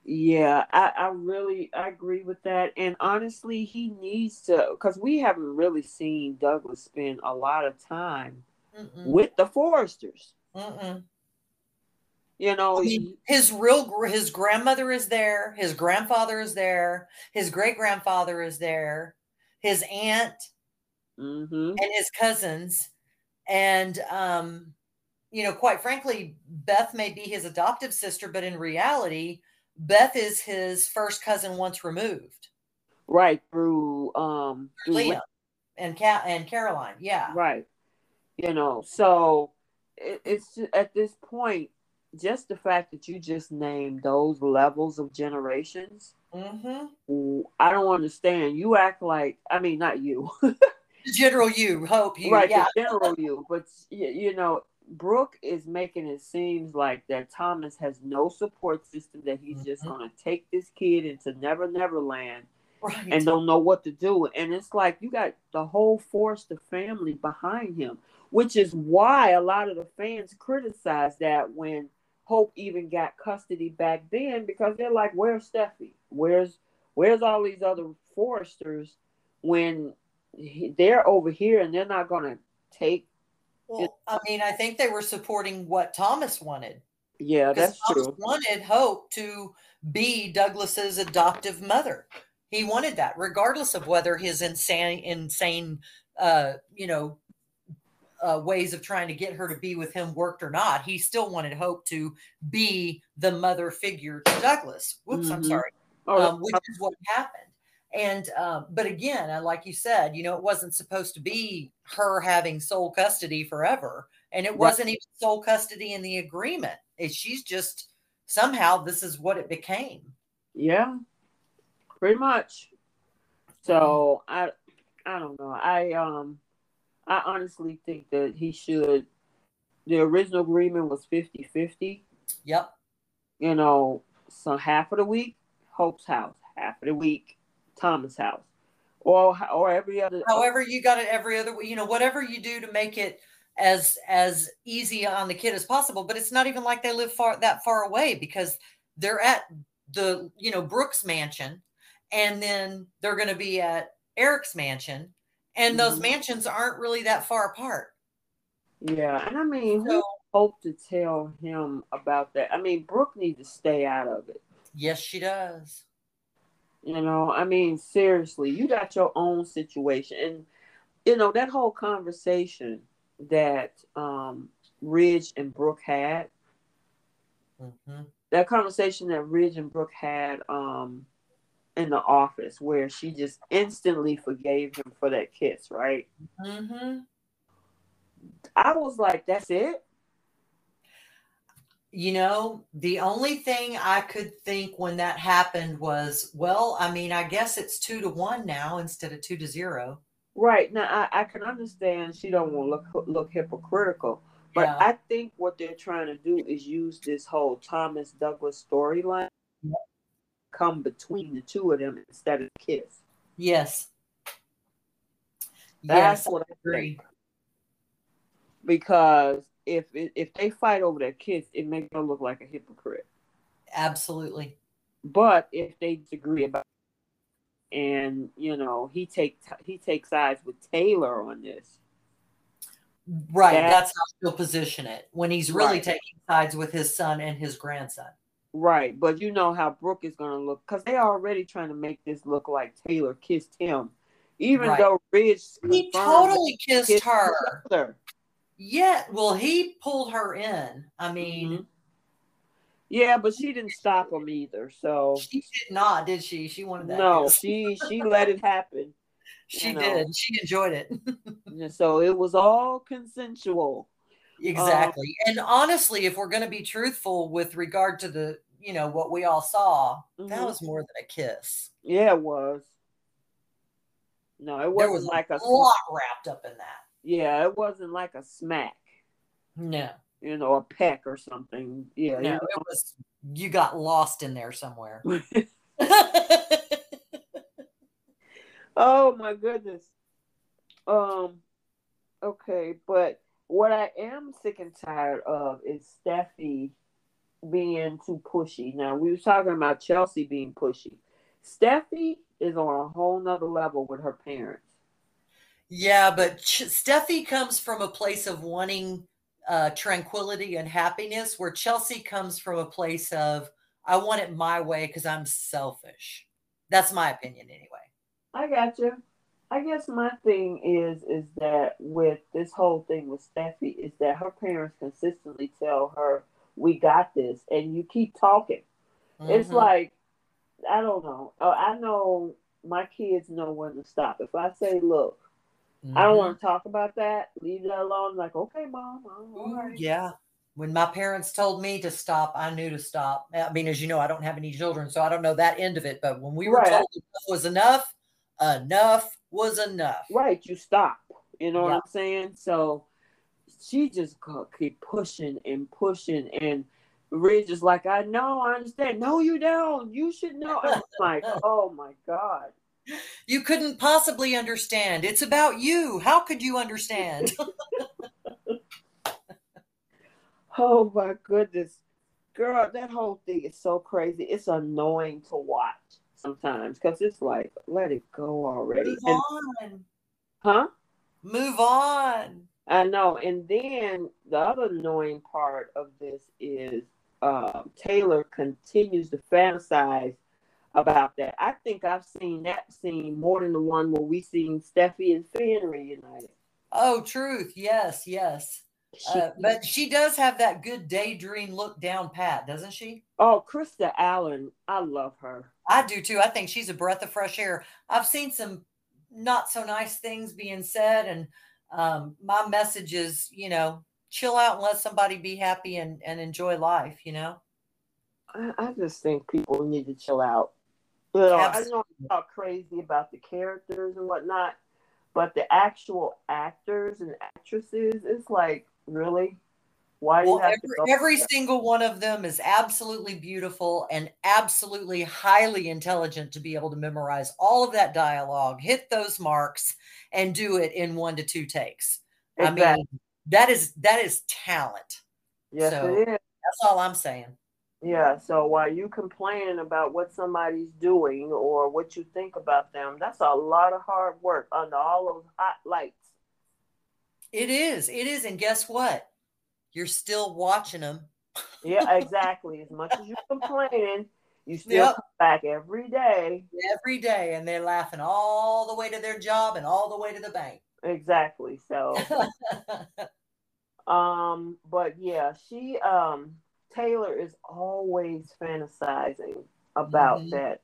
Yeah, I, I really I agree with that. And honestly, he needs to, because we haven't really seen Douglas spend a lot of time Mm-mm. with the Forresters. Mm-mm. You know, I mean, his real, his grandmother is there. His grandfather is there. His great grandfather is there. His aunt mm-hmm. and his cousins. And, um, you know, quite frankly, Beth may be his adoptive sister, but in reality, Beth is his first cousin once removed. Right. Through, um, through Liam and Ca- and Caroline. Yeah. Right. You know, so it, it's at this point, just the fact that you just named those levels of generations, mm-hmm. I don't understand. You act like, I mean, not you. General you, hope you. Right, yeah. General you. But, you know, Brooke is making it seem like that Thomas has no support system, that he's mm-hmm. just going to take this kid into Never Never Land right. and don't know what to do. And it's like you got the whole Forrester family behind him, which is why a lot of the fans criticize that when Hope even got custody back then, because they're like, where's Steffi? Where's where's all these other Forresters when he, they're over here and they're not going to take? Well, it. I mean, I think they were supporting what Thomas wanted. Yeah, that's Thomas true. Wanted Hope to be Douglas's adoptive mother. He wanted that, regardless of whether his insane, insane, uh, you know, Uh, ways of trying to get her to be with him worked or not. He still wanted Hope to be the mother figure to Douglas. Whoops, mm-hmm. I'm sorry. Oh, um, which is what happened. And, um, but again, like you said, you know, it wasn't supposed to be her having sole custody forever. And it wasn't right. even sole custody in the agreement. It, she's just, somehow this is what it became. Yeah, pretty much. So I, I don't know. I, um, I honestly think that he should. The original agreement was fifty-fifty. Yep. You know, so half of the week, Hope's house. Half of the week, Thomas' house. Or or every other. However, you got it every other. You know, whatever you do to make it as as easy on the kid as possible. But it's not even like they live far that far away, because they're at the, you know, Brooke's mansion, and then they're going to be at Eric's mansion, and those mm-hmm. mansions aren't really that far apart. Yeah, and I mean, so, who hope to tell him about that? I mean, Brooke needs to stay out of it. Yes, she does. You know, I mean, seriously, you got your own situation. And, you know, that whole conversation that um, Ridge and Brooke had, mm-hmm. that conversation that Ridge and Brooke had um, in the office, where she just instantly forgave him for that kiss, right? Mm-hmm. I was like, that's it? You know, the only thing I could think when that happened was, well, I mean, I guess it's two to one now instead of two to zero. Right. Now, I, I can understand she don't want to look, look hypocritical, but yeah. I think what they're trying to do is use this whole Thomas Douglas storyline to come between the two of them instead of kiss. Yes. That's yes, what I agree. Because if if they fight over their kids, it makes them look like a hypocrite. Absolutely. But if they disagree about it, and you know he takes he takes sides with Taylor on this, right? That, that's how he'll position it when he's really right. taking sides with his son and his grandson. Right, but you know how Brooke is going to look, because they're already trying to make this look like Taylor kissed him, even right. though Ridge he totally kissed, kissed her. her. Yeah, well, he pulled her in. I mean, mm-hmm. yeah, but she didn't stop him either. So she did not, did she? She wanted that. No, she she let it happen. She did. Know. She enjoyed it. And so it was all consensual. Exactly. Um, and honestly, if we're going to be truthful with regard to the, you know, what we all saw, mm-hmm. that was more than a kiss. Yeah, it was. No, it wasn't there was like a, a lot wrapped up in that. Yeah, it wasn't like a smack. No. You know, a peck or something. Yeah. No, you know? It was, you got lost in there somewhere. Oh, my goodness. Um. Okay, but what I am sick and tired of is Steffi being too pushy. Now, we were talking about Chelsea being pushy. Steffi is on a whole nother level with her parents. Yeah, but Ch- Steffi comes from a place of wanting uh, tranquility and happiness, where Chelsea comes from a place of, I want it my way because I'm selfish. That's my opinion anyway. I got you. I guess my thing is, is that with this whole thing with Steffi is that her parents consistently tell her, we got this, and you keep talking. Mm-hmm. It's like, I don't know. Oh, I know my kids know when to stop. If I say, look, Mm-hmm. I don't want to talk about that. Leave that alone. Like, okay, mom. All right. Yeah. When my parents told me to stop, I knew to stop. I mean, as you know, I don't have any children, so I don't know that end of it. But when we were right. told enough was enough, enough was enough. Right. You stop. You know yeah. what I'm saying? So she just keep pushing and pushing. And Ridge is like, I know, I understand. No, you don't. You should know. I'm like, oh, my God. You couldn't possibly understand. It's about you. How could you understand? Oh, my goodness. Girl, that whole thing is so crazy. It's annoying to watch sometimes because it's like, let it go already. Move and, on. Huh? Move on. I know. And then the other annoying part of this is uh, Taylor continues to fantasize about that. I think I've seen that scene more than the one where we seen Steffi and Finn reunited. Oh, truth. Yes, yes. She, uh, but she does have that good daydream look down pat, doesn't she? Oh, Krista Allen. I love her. I do too. I think she's a breath of fresh air. I've seen some not so nice things being said, and um, my message is, you know, chill out and let somebody be happy and, and enjoy life, you know? I, I just think people need to chill out. You know, Absolutely. I know I'm not crazy about the characters and whatnot, but the actual actors and actresses, it's like, really? Why well, do you have every, to go every single one of them is absolutely beautiful and absolutely highly intelligent to be able to memorize all of that dialogue, hit those marks, and do it in one to two takes. Exactly. I mean, that is that is talent. Yes, so it is. That's all I'm saying. Yeah. So while you complain about what somebody's doing or what you think about them, that's a lot of hard work under all those hot lights. It is. It is. And guess what? You're still watching them. Yeah, exactly. As much as you're complaining, you still yep. come back every day. Every day. And they're laughing all the way to their job and all the way to the bank. Exactly. So, um, but yeah, she, um, Taylor is always fantasizing about mm-hmm. that,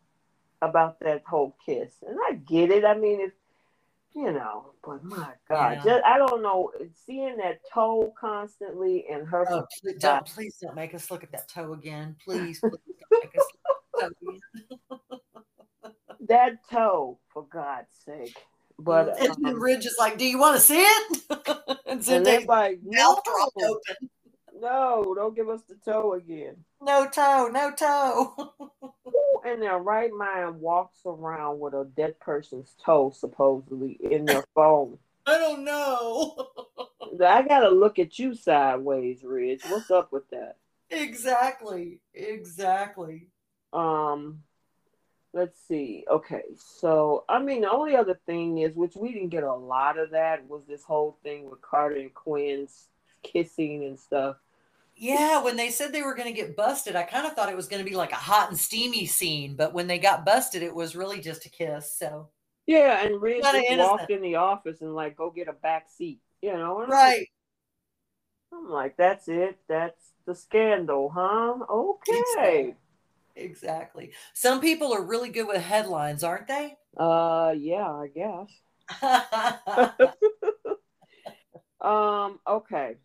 about that whole kiss. And I get it. I mean, if, you know, but my God, yeah. just, I don't know. Seeing that toe constantly and her. Oh, please, don't, please don't make us look at that toe again. Please, please don't make us look at that toe again. That toe, for God's sake. But and um, then Ridge is like, "Do you want to see it?" And so they're like, "No, open. No, don't give us the toe again. No toe, no toe." In their right mind walks around with a dead person's toe supposedly in their phone. I don't know. I gotta look at you sideways, Ridge. What's up with that? Exactly. Exactly. Um, let's see. Okay, so I mean the only other thing is, which we didn't get a lot of that, was this whole thing with Carter and Quinn's kissing and stuff. Yeah, when they said they were going to get busted, I kind of thought it was going to be like a hot and steamy scene. But when they got busted, it was really just a kiss. So yeah, and Ridge just walked in the office and like, go get a back seat, you know? And right. I'm like, that's it. That's the scandal, huh? Okay. Exactly. exactly. Some people are really good with headlines, aren't they? Uh, yeah, I guess. um. Okay.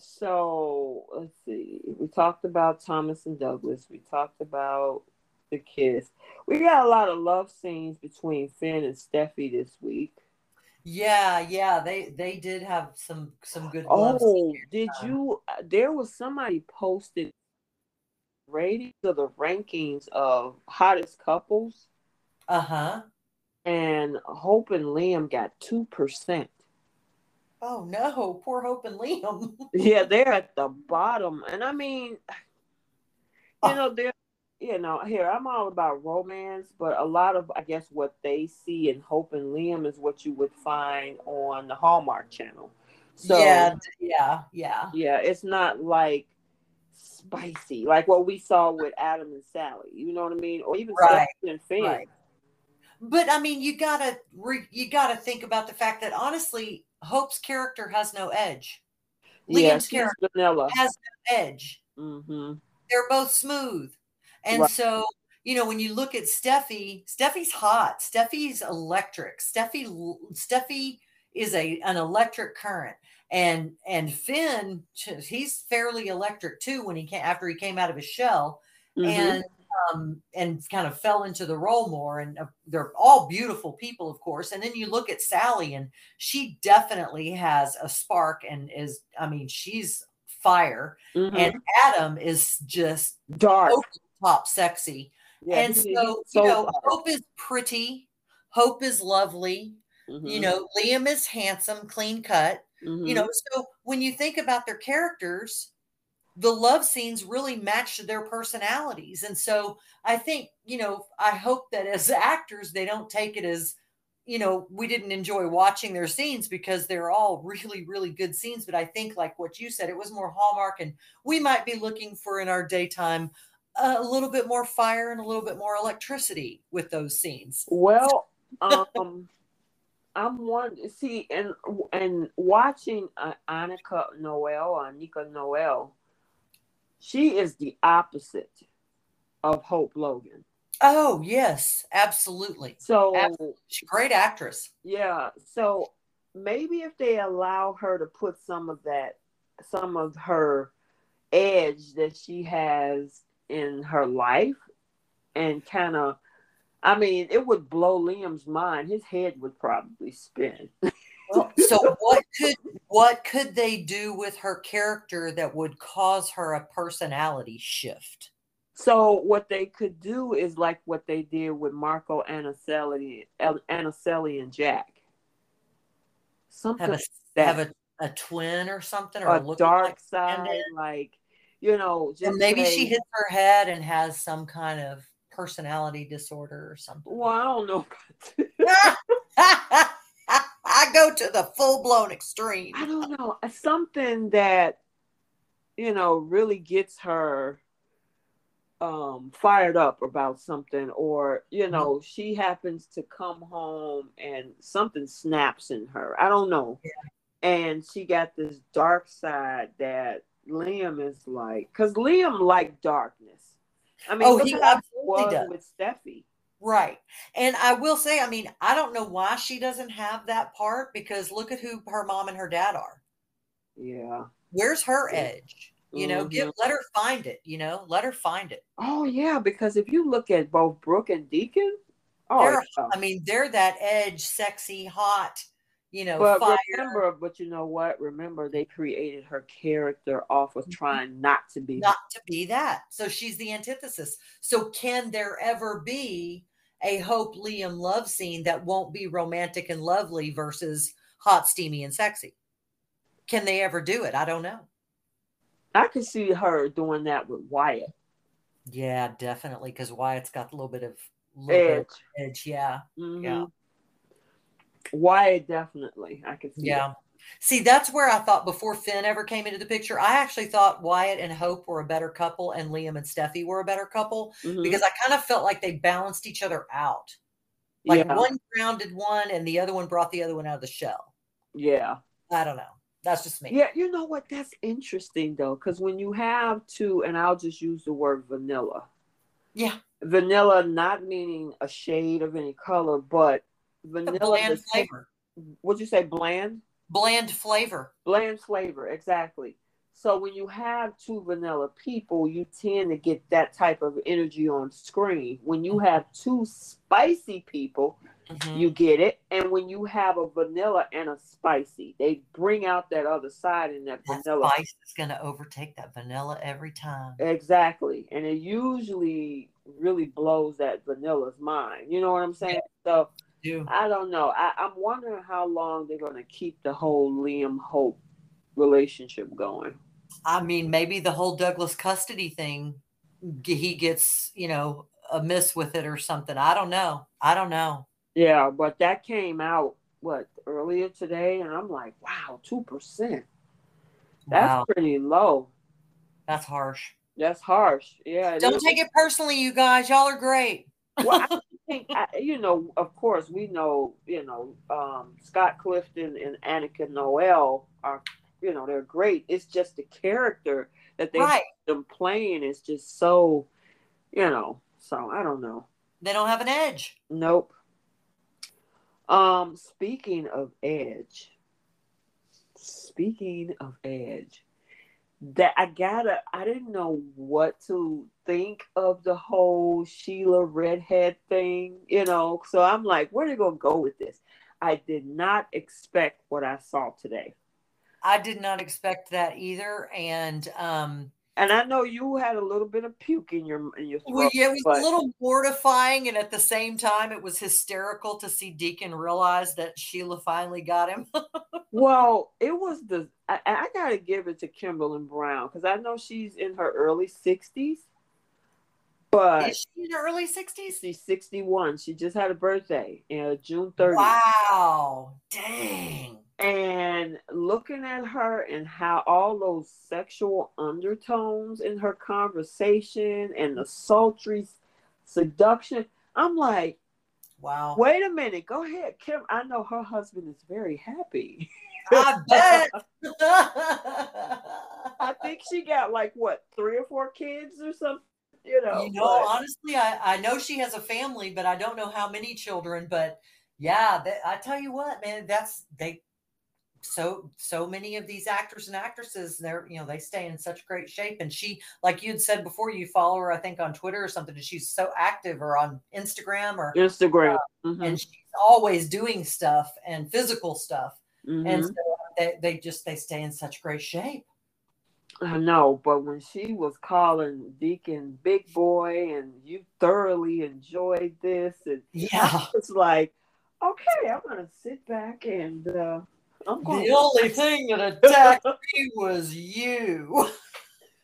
So let's see. We talked about Thomas and Douglas. We talked about the kiss. We got a lot of love scenes between Finn and Steffi this week. Yeah, yeah. They they did have some some good love scenes. Oh, did you? There was somebody posted ratings of the rankings of hottest couples. Uh huh. And Hope and Liam got two percent. Oh no, poor Hope and Liam. Yeah, they're at the bottom. And I mean, you oh. know, they're, you know, here, I'm all about romance, but a lot of, I guess, what they see in Hope and Liam is what you would find on the Hallmark Channel. So, yeah, yeah, yeah. Yeah, it's not like spicy, like what we saw with Adam and Sally, you know what I mean? Or even right. Stephen and Finn. Right. But I mean, you gotta, re- you gotta think about the fact that honestly, Hope's character has no edge. Liam's yeah, character vanilla. has no edge. Mm-hmm. They're both smooth. And right. so, you know, when you look at Steffi, Steffi's hot. Steffi's electric. Steffi Steffi is a an electric current. And and Finn, he's fairly electric too when he came, after he came out of his shell mm-hmm. and um and kind of fell into the role more, and uh, they're all beautiful people, of course. And then you look at Sally, and she definitely has a spark and is, I mean, she's fire. Mm-hmm. And Adam is just dark, top sexy. Yeah, and so, you so know, dark. Hope is pretty. Hope is lovely. Mm-hmm. You know, Liam is handsome, clean cut. Mm-hmm. You know, so when you think about their characters, the love scenes really matched their personalities. And so I think, you know, I hope that as actors, they don't take it as, you know, we didn't enjoy watching their scenes, because they're all really, really good scenes. But I think, like what you said, it was more Hallmark, and we might be looking for in our daytime uh, a little bit more fire and a little bit more electricity with those scenes. Well, um, I'm one, see, and, and watching uh, Annika Noelle, Annika Noelle, she is the opposite of Hope Logan. Oh, yes, absolutely. So absolutely. She's a great actress. Yeah. So maybe if they allow her to put some of that, some of her edge that she has in her life, and kind of, I mean, it would blow Liam's mind. His head would probably spin. Well, so what could what could they do with her character that would cause her a personality shift? So what they could do is like what they did with Marco Anicelli, Anicelli and Jack. Something have, a, have a, a twin or something, or a dark like side, ended. like you know. Just and maybe say, she hits her head and has some kind of personality disorder or something. Well, I don't know. I go to the full-blown extreme. I don't know. Something that, you know, really gets her um, fired up about something, or, you know, mm-hmm. she happens to come home and something snaps in her. I don't know. Yeah. And she got this dark side that Liam is like, because Liam liked darkness. I mean, oh, he absolutely does. With Steffi. Right. And I will say, I mean, I don't know why she doesn't have that part, because look at who her mom and her dad are. Yeah. Where's her edge? You know, mm-hmm. give, let her find it, you know, let her find it. Oh, yeah. Because if you look at both Brooke and Deacon, oh, yeah. I mean, they're that edge, sexy, hot, you know, but fire. Remember, but you know what? Remember, they created her character off of trying not to be. Not to be that. So she's the antithesis. So can there ever be a Hope Liam love scene that won't be romantic and lovely versus hot, steamy, and sexy? Can they ever do it? I don't know. I could see her doing that with Wyatt. Yeah, definitely. Because Wyatt's got a little bit of little edge. Bit of edge. Yeah. Mm-hmm. Yeah. Wyatt, definitely. I could see. Yeah. That. See, that's where I thought before Finn ever came into the picture, I actually thought Wyatt and Hope were a better couple and Liam and Steffi were a better couple, mm-hmm. because I kind of felt like they balanced each other out. Like yeah. one grounded one and the other one brought the other one out of the shell. Yeah. I don't know. That's just me. Yeah. You know what? That's interesting, though, because when you have two, and I'll just use the word vanilla. Yeah. Vanilla, not meaning a shade of any color, but vanilla bland flavor. What'd you say? Bland? Bland flavor. Bland flavor, exactly. So when you have two vanilla people, you tend to get that type of energy on screen. When you mm-hmm. have two spicy people, mm-hmm. you get it. And when you have a vanilla and a spicy, they bring out that other side in that, that vanilla. Spice is going to overtake that vanilla every time. Exactly. And it usually really blows that vanilla's mind. You know what I'm saying? Yeah. So do. I don't know. I, I'm wondering how long they're going to keep the whole Liam Hope relationship going. I mean, maybe the whole Douglas custody thing, he gets, you know, amiss with it or something. I don't know. I don't know. Yeah, but that came out, what, earlier today? And I'm like, wow, two percent. That's wow. pretty low. That's harsh. That's harsh. Yeah. Don't take it personally, you guys. Y'all are great. Well, I think, I, you know, of course, we know, you know, um, Scott Clifton and Annika Noelle are, you know, they're great. It's just the character that they right. them playing is just so, you know, so I don't know. They don't have an edge. Nope. Um, speaking of edge, speaking of edge, that I gotta, I didn't know what to think of the whole Sheila redhead thing, you know, so I'm like, where are they gonna go with this? I did not expect what I saw today. I did not expect that either. And um and I know you had a little bit of puke in your in your throat. Well, yeah, it was but... a little mortifying, and at the same time, it was hysterical to see Deacon realize that Sheila finally got him. Well, it was the I, I got to give it to Kimberly Brown, because I know she's in her early sixties, but is she in her early sixties? She's sixty-one. She just had a birthday in June thirtieth. Wow, dang. And looking at her and how all those sexual undertones in her conversation and the sultry seduction, I'm like, wow, wait a minute, go ahead, Kim. I know her husband is very happy. I bet. I think she got like, what, three or four kids or something? You know, you know but... honestly, I, I know she has a family, but I don't know how many children. But yeah, they, I tell you what, man, that's, they, so so many of these actors and actresses, they're, you know, they stay in such great shape. And she, like you had said before, you follow her, I think, on Twitter or something, and she's so active, or on Instagram or Instagram. Uh, mm-hmm. And she's always doing stuff and physical stuff. Mm-hmm. And so they, they just, they stay in such great shape. I know, but when she was calling Deacon big boy and you thoroughly enjoyed this, and yeah, it's like, okay, I'm going to sit back and, uh, I'm going the to- only thing that attacked me was you.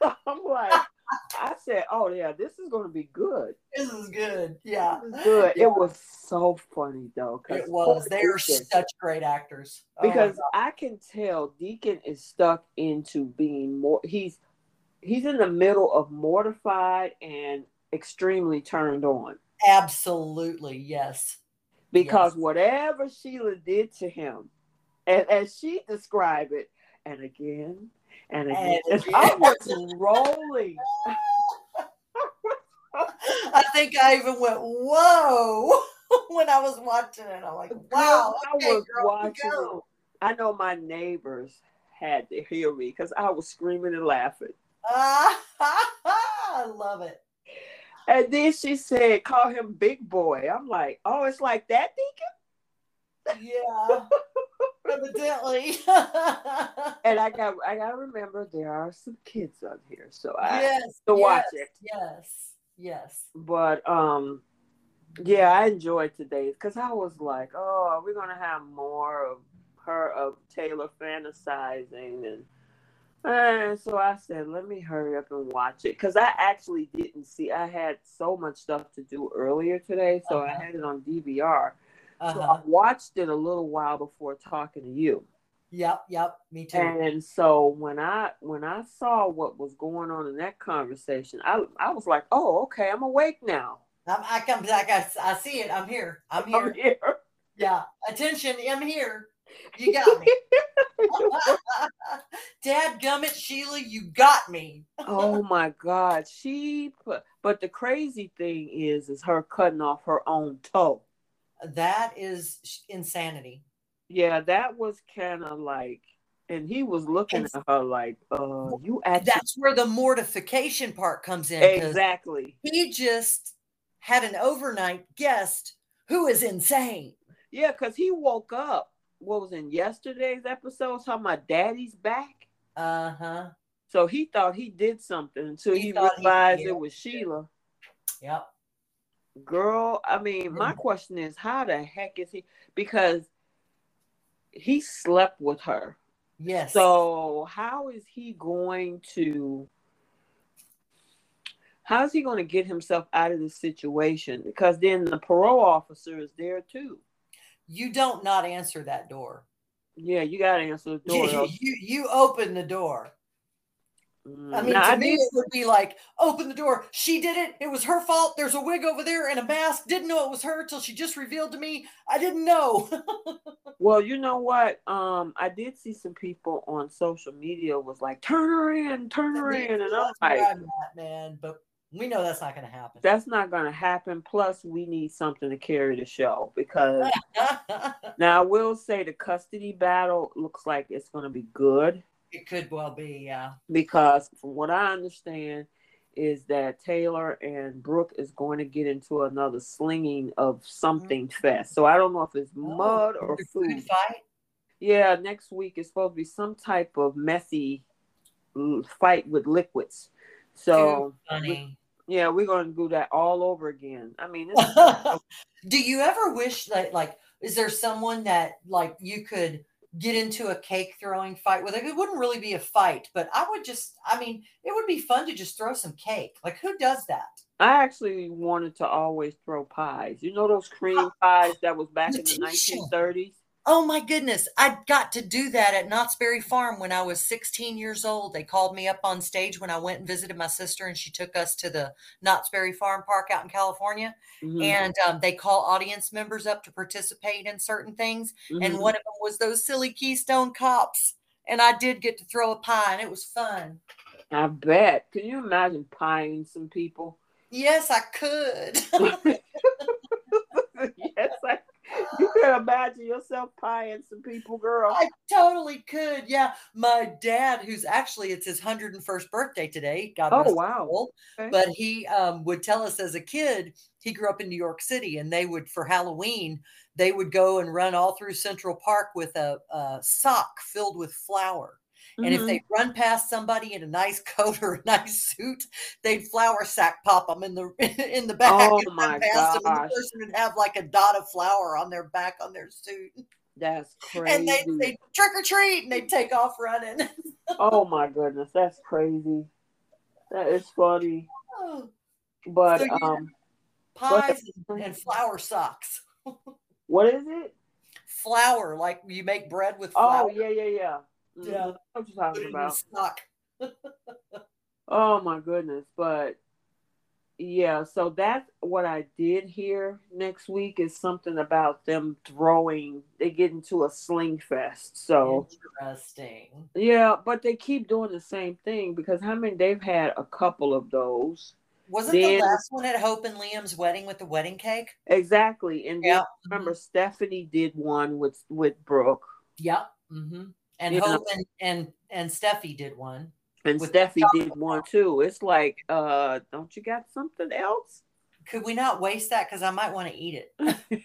I'm like, I said, oh yeah, this is going to be good. This is good. Yeah. This is good. Yeah. It was so funny though. It was. They are such great actors. Oh, because I can tell Deacon is stuck into being more, he's, he's in the middle of mortified and extremely turned on. Absolutely. Yes. Because yes. whatever Sheila did to him, and as she described it, and again, and again, and again. I was rolling. I think I even went, whoa, when I was watching it. I'm like, wow. Okay, I was girl, watching it. I know my neighbors had to hear me because I was screaming and laughing. Uh, I love it. And then she said, call him big boy. I'm like, oh, it's like that, Deacon? Yeah. Evidently. And I got I gotta remember there are some kids on here, so I yes, have to yes, watch it. Yes, yes. But um yeah, I enjoyed today because I was like, oh, are we gonna have more of her of Taylor fantasizing? And and so I said, let me hurry up and watch it. Because I actually didn't see, I had so much stuff to do earlier today, so uh-huh. I had it on D V R. Uh-huh. So I watched it a little while before talking to you. Yep, yep, me too. And so when I when I saw what was going on in that conversation, I I was like, oh, okay, I'm awake now. I'm, I come, I got, I see it. I'm here. I'm here. I'm here. Yeah, attention, I'm here. You got me. Dadgummit, Sheila, you got me. Oh my God, she. Put, but the crazy thing is, is her cutting off her own toe. That is insanity. Yeah, that was kind of like, and he was looking it's, at her like, uh, you actually. That's where the mortification part comes in. Exactly. He just had an overnight guest who is insane. Yeah, because he woke up, what was in yesterday's episode, talking about daddy's back. Uh-huh. So he thought he did something until he, he realized he, yeah. it was Sheila. Yep. Girl, I mean, my question is, how the heck is he? Because he slept with her. Yes. So how is he going to, how is he going to get himself out of this situation? Because then the parole officer is there too. You don't not answer that door. Yeah, you got to answer the door. You, you, you open the door. I mean, now, to I me, did. It would be like, open the door. She did it. It was her fault. There's a wig over there and a mask. Didn't know it was her till she just revealed to me. I didn't know. Well, you know what? Um, I did see some people on social media was like, turn her in, turn her in. And I'm like, that, man, but we know that's not going to happen. That's not going to happen. Plus, we need something to carry the show because now I will say the custody battle looks like it's going to be good. It could well be, yeah. Because from what I understand is that Taylor and Brooke is going to get into another slinging of something mm-hmm. fest. So I don't know if it's mud oh, or food. food fight. Yeah, next week is supposed to be some type of messy fight with liquids. So funny. We, yeah, we're going to do that all over again. I mean, it's- do you ever wish that, like, is there someone that, like, you could get into a cake throwing fight with? It wouldn't really be a fight, but I would just, I mean, it would be fun to just throw some cake. Like, who does that? I actually wanted to always throw pies. You know those cream pies that was back in the nineteen thirties? Oh my goodness. I got to do that at Knott's Berry Farm when I was sixteen years old. They called me up on stage when I went and visited my sister, and she took us to the Knott's Berry Farm Park out in California. Mm-hmm. And um, they call audience members up to participate in certain things. Mm-hmm. And one of them was those silly Keystone Cops. And I did get to throw a pie, and it was fun. I bet. Can you imagine pieing some people? Yes, I could. Yes, I could. could imagine yourself pieing some people, girl. I totally could. Yeah. My dad, who's actually, it's his one hundred first birthday today. God bless. Oh, wow. Old, okay. But he um, would tell us as a kid, he grew up in New York City, and they would, for Halloween, they would go and run all through Central Park with a, a sock filled with flour. And mm-hmm. if they run past somebody in a nice coat or a nice suit, they'd flour sack pop them in the in the back. Oh and my gosh! Them, and the person would have like a dot of flour on their back on their suit. That's crazy. And they'd, they'd trick or treat, and they'd take off running. Oh my goodness, that's crazy. That is funny. But so, yeah, um, pies and, and flour socks. What is it? Flour, like you make bread with flour. Oh yeah, yeah, yeah. Yeah, what you talking about? Oh my goodness! But yeah, so that's what I did here. Next week is something about them throwing. They get into a sling fest. So interesting. Yeah, but they keep doing the same thing because how I many they've had a couple of those. Wasn't then, the last one at Hope and Liam's wedding with the wedding cake? Exactly, and yeah, remember mm-hmm. Stephanie did one with with Brooke. Yep. Yeah. Mm-hmm. And you Hope and, and and Steffi did one. And Steffi did one too. It's like, uh, don't you got something else? Could we not waste that? Because I might want to eat it.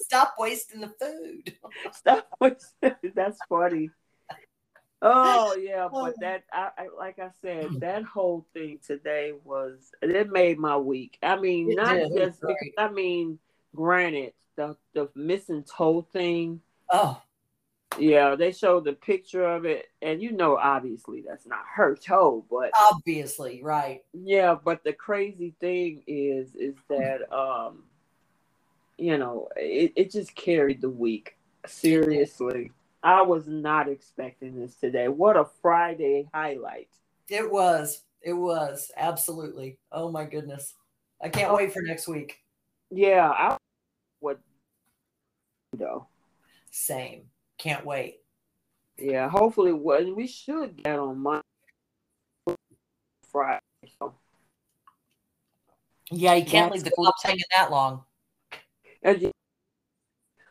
Stop wasting the food. Stop wasting. That's funny. Oh yeah, but that I, I like I said, that whole thing today was it made my week. I mean, it not did. just because, I mean, granted, the the missing toe thing. Oh. Yeah, they showed the picture of it, and you know, obviously that's not her toe, but obviously, right? Yeah, but the crazy thing is, is that um, you know, it, it just carried the week. Seriously, I was not expecting this today. What a Friday highlight! It was, it was absolutely. Oh my goodness, I can't wait for next week. Yeah, I would though. Same. Can't wait. Yeah, hopefully well, we should get on Monday, Friday. So. Yeah, you can't That's leave the clubs hanging that long.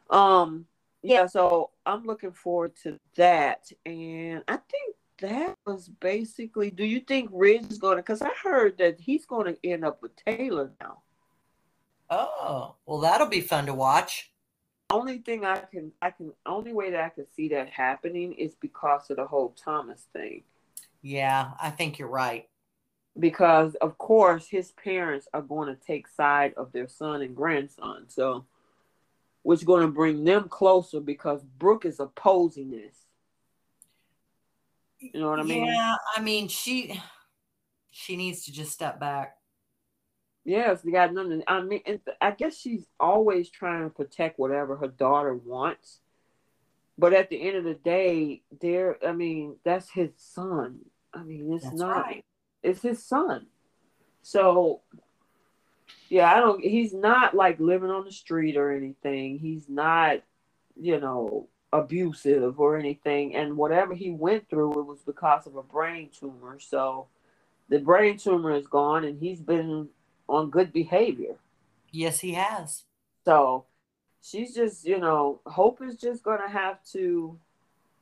Um, yeah, so I'm looking forward to that. And I think that was basically, do you think Ridge is going to, because I heard that he's going to end up with Taylor now. Oh, well, that'll be fun to watch. Only thing I can, I can, only way that I can see that happening is because of the whole Thomas thing. Yeah, I think you're right. Because of course his parents are going to take side of their son and grandson, so which is going to bring them closer because Brooke is opposing this. You know what I mean? Yeah, I mean she, she needs to just step back. Yes, they got nothing. I mean, I guess she's always trying to protect whatever her daughter wants. But at the end of the day, there. I mean, that's his son. I mean, it's that's not. Right. It's his son. So, yeah, I don't. He's not like living on the street or anything. He's not, you know, abusive or anything. And whatever he went through, it was because of a brain tumor. So, the brain tumor is gone, and he's been on good behavior. Yes, he has. So she's just, you know, Hope is just going to have to,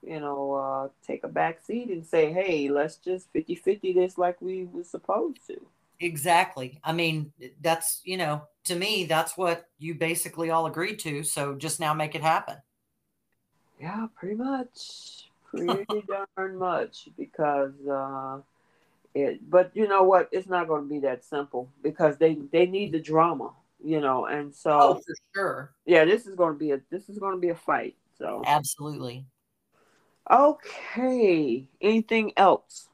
you know, uh, take a back seat and say, hey, let's just fifty-fifty this like we were supposed to. Exactly. I mean, that's, you know, to me, that's what you basically all agreed to. So just now make it happen. Yeah, pretty much. Pretty darn much because, uh, It, but you know what? It's not going to be that simple because they, they need the drama, you know, and so oh, for sure, yeah. This is going to be a this is going to be a fight. So absolutely. Okay. Anything else?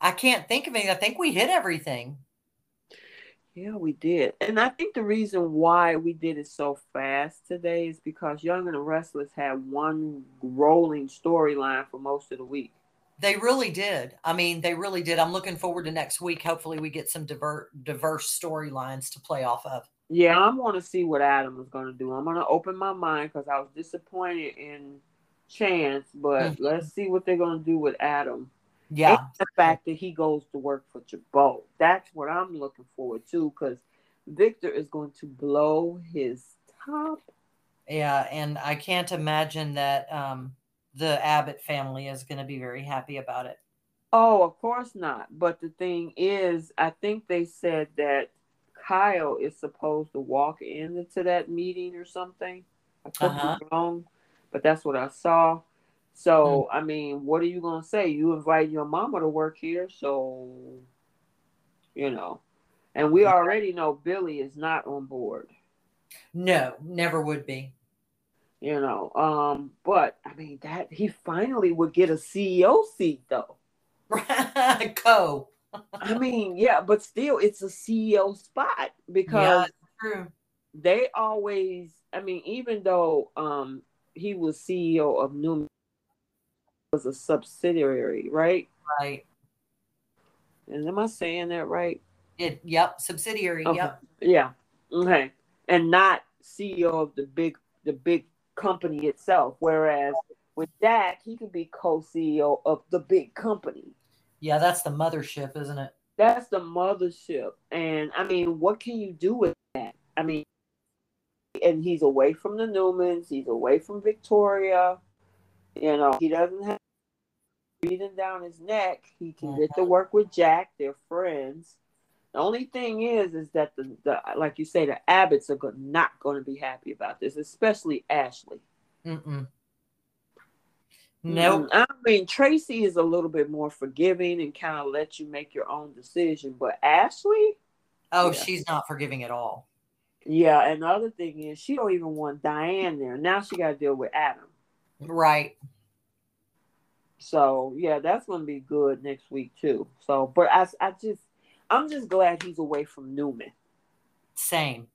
I can't think of anything. I think we hit everything. Yeah, we did, and I think the reason why we did it so fast today is because Young and the Restless had one rolling storyline for most of the week. They really did. I mean, they really did. I'm looking forward to next week. Hopefully we get some diver- diverse storylines to play off of. Yeah, I want to see what Adam is going to do. I'm going to open my mind because I was disappointed in Chance, but mm-hmm. let's see what they're going to do with Adam. Yeah. And the fact that he goes to work for Jabot. That's what I'm looking forward to because Victor is going to blow his top Yeah, and I can't imagine that um, the Abbott family is going to be very happy about it. Oh, of course not. But the thing is, I think they said that Kyle is supposed to walk into that meeting or something. I could uh-huh. be wrong, but that's what I saw. So, mm-hmm. I mean, what are you going to say? You invite your mama to work here, so, you know. And we already know Billy is not on board. No, never would be. You know, um, but, I mean, that he finally would get a C E O seat, though. Co. I mean, yeah, but still, it's a C E O spot because yeah, they always, I mean, even though um, he was C E O of Newman, was a subsidiary, right? Right. And am I saying that right? It, yep, subsidiary, okay. Yep. Yeah, okay. And not C E O of the big the big company itself, whereas with Jack, he could be co-C E O of the big company. Yeah, that's the mothership, isn't it? That's the mothership. And, I mean, what can you do with that? I mean, and he's away from the Newmans. He's away from Victoria. You know, he doesn't have breathing down his neck. He can mm-hmm. get to work with Jack. They're friends. The only thing is, is that, the, the like you say, the Abbotts are good, not going to be happy about this, especially Ashley. Mm-mm. No, nope. I mean, Tracy is a little bit more forgiving and kind of lets you make your own decision. But Ashley? Oh, yeah. She's not forgiving at all. Yeah, and the other thing is she don't even want Diane there. Now she got to deal with Adam. Right. So, yeah, that's going to be good next week, too. So, but I, I just, I'm just glad he's away from Newman. Same.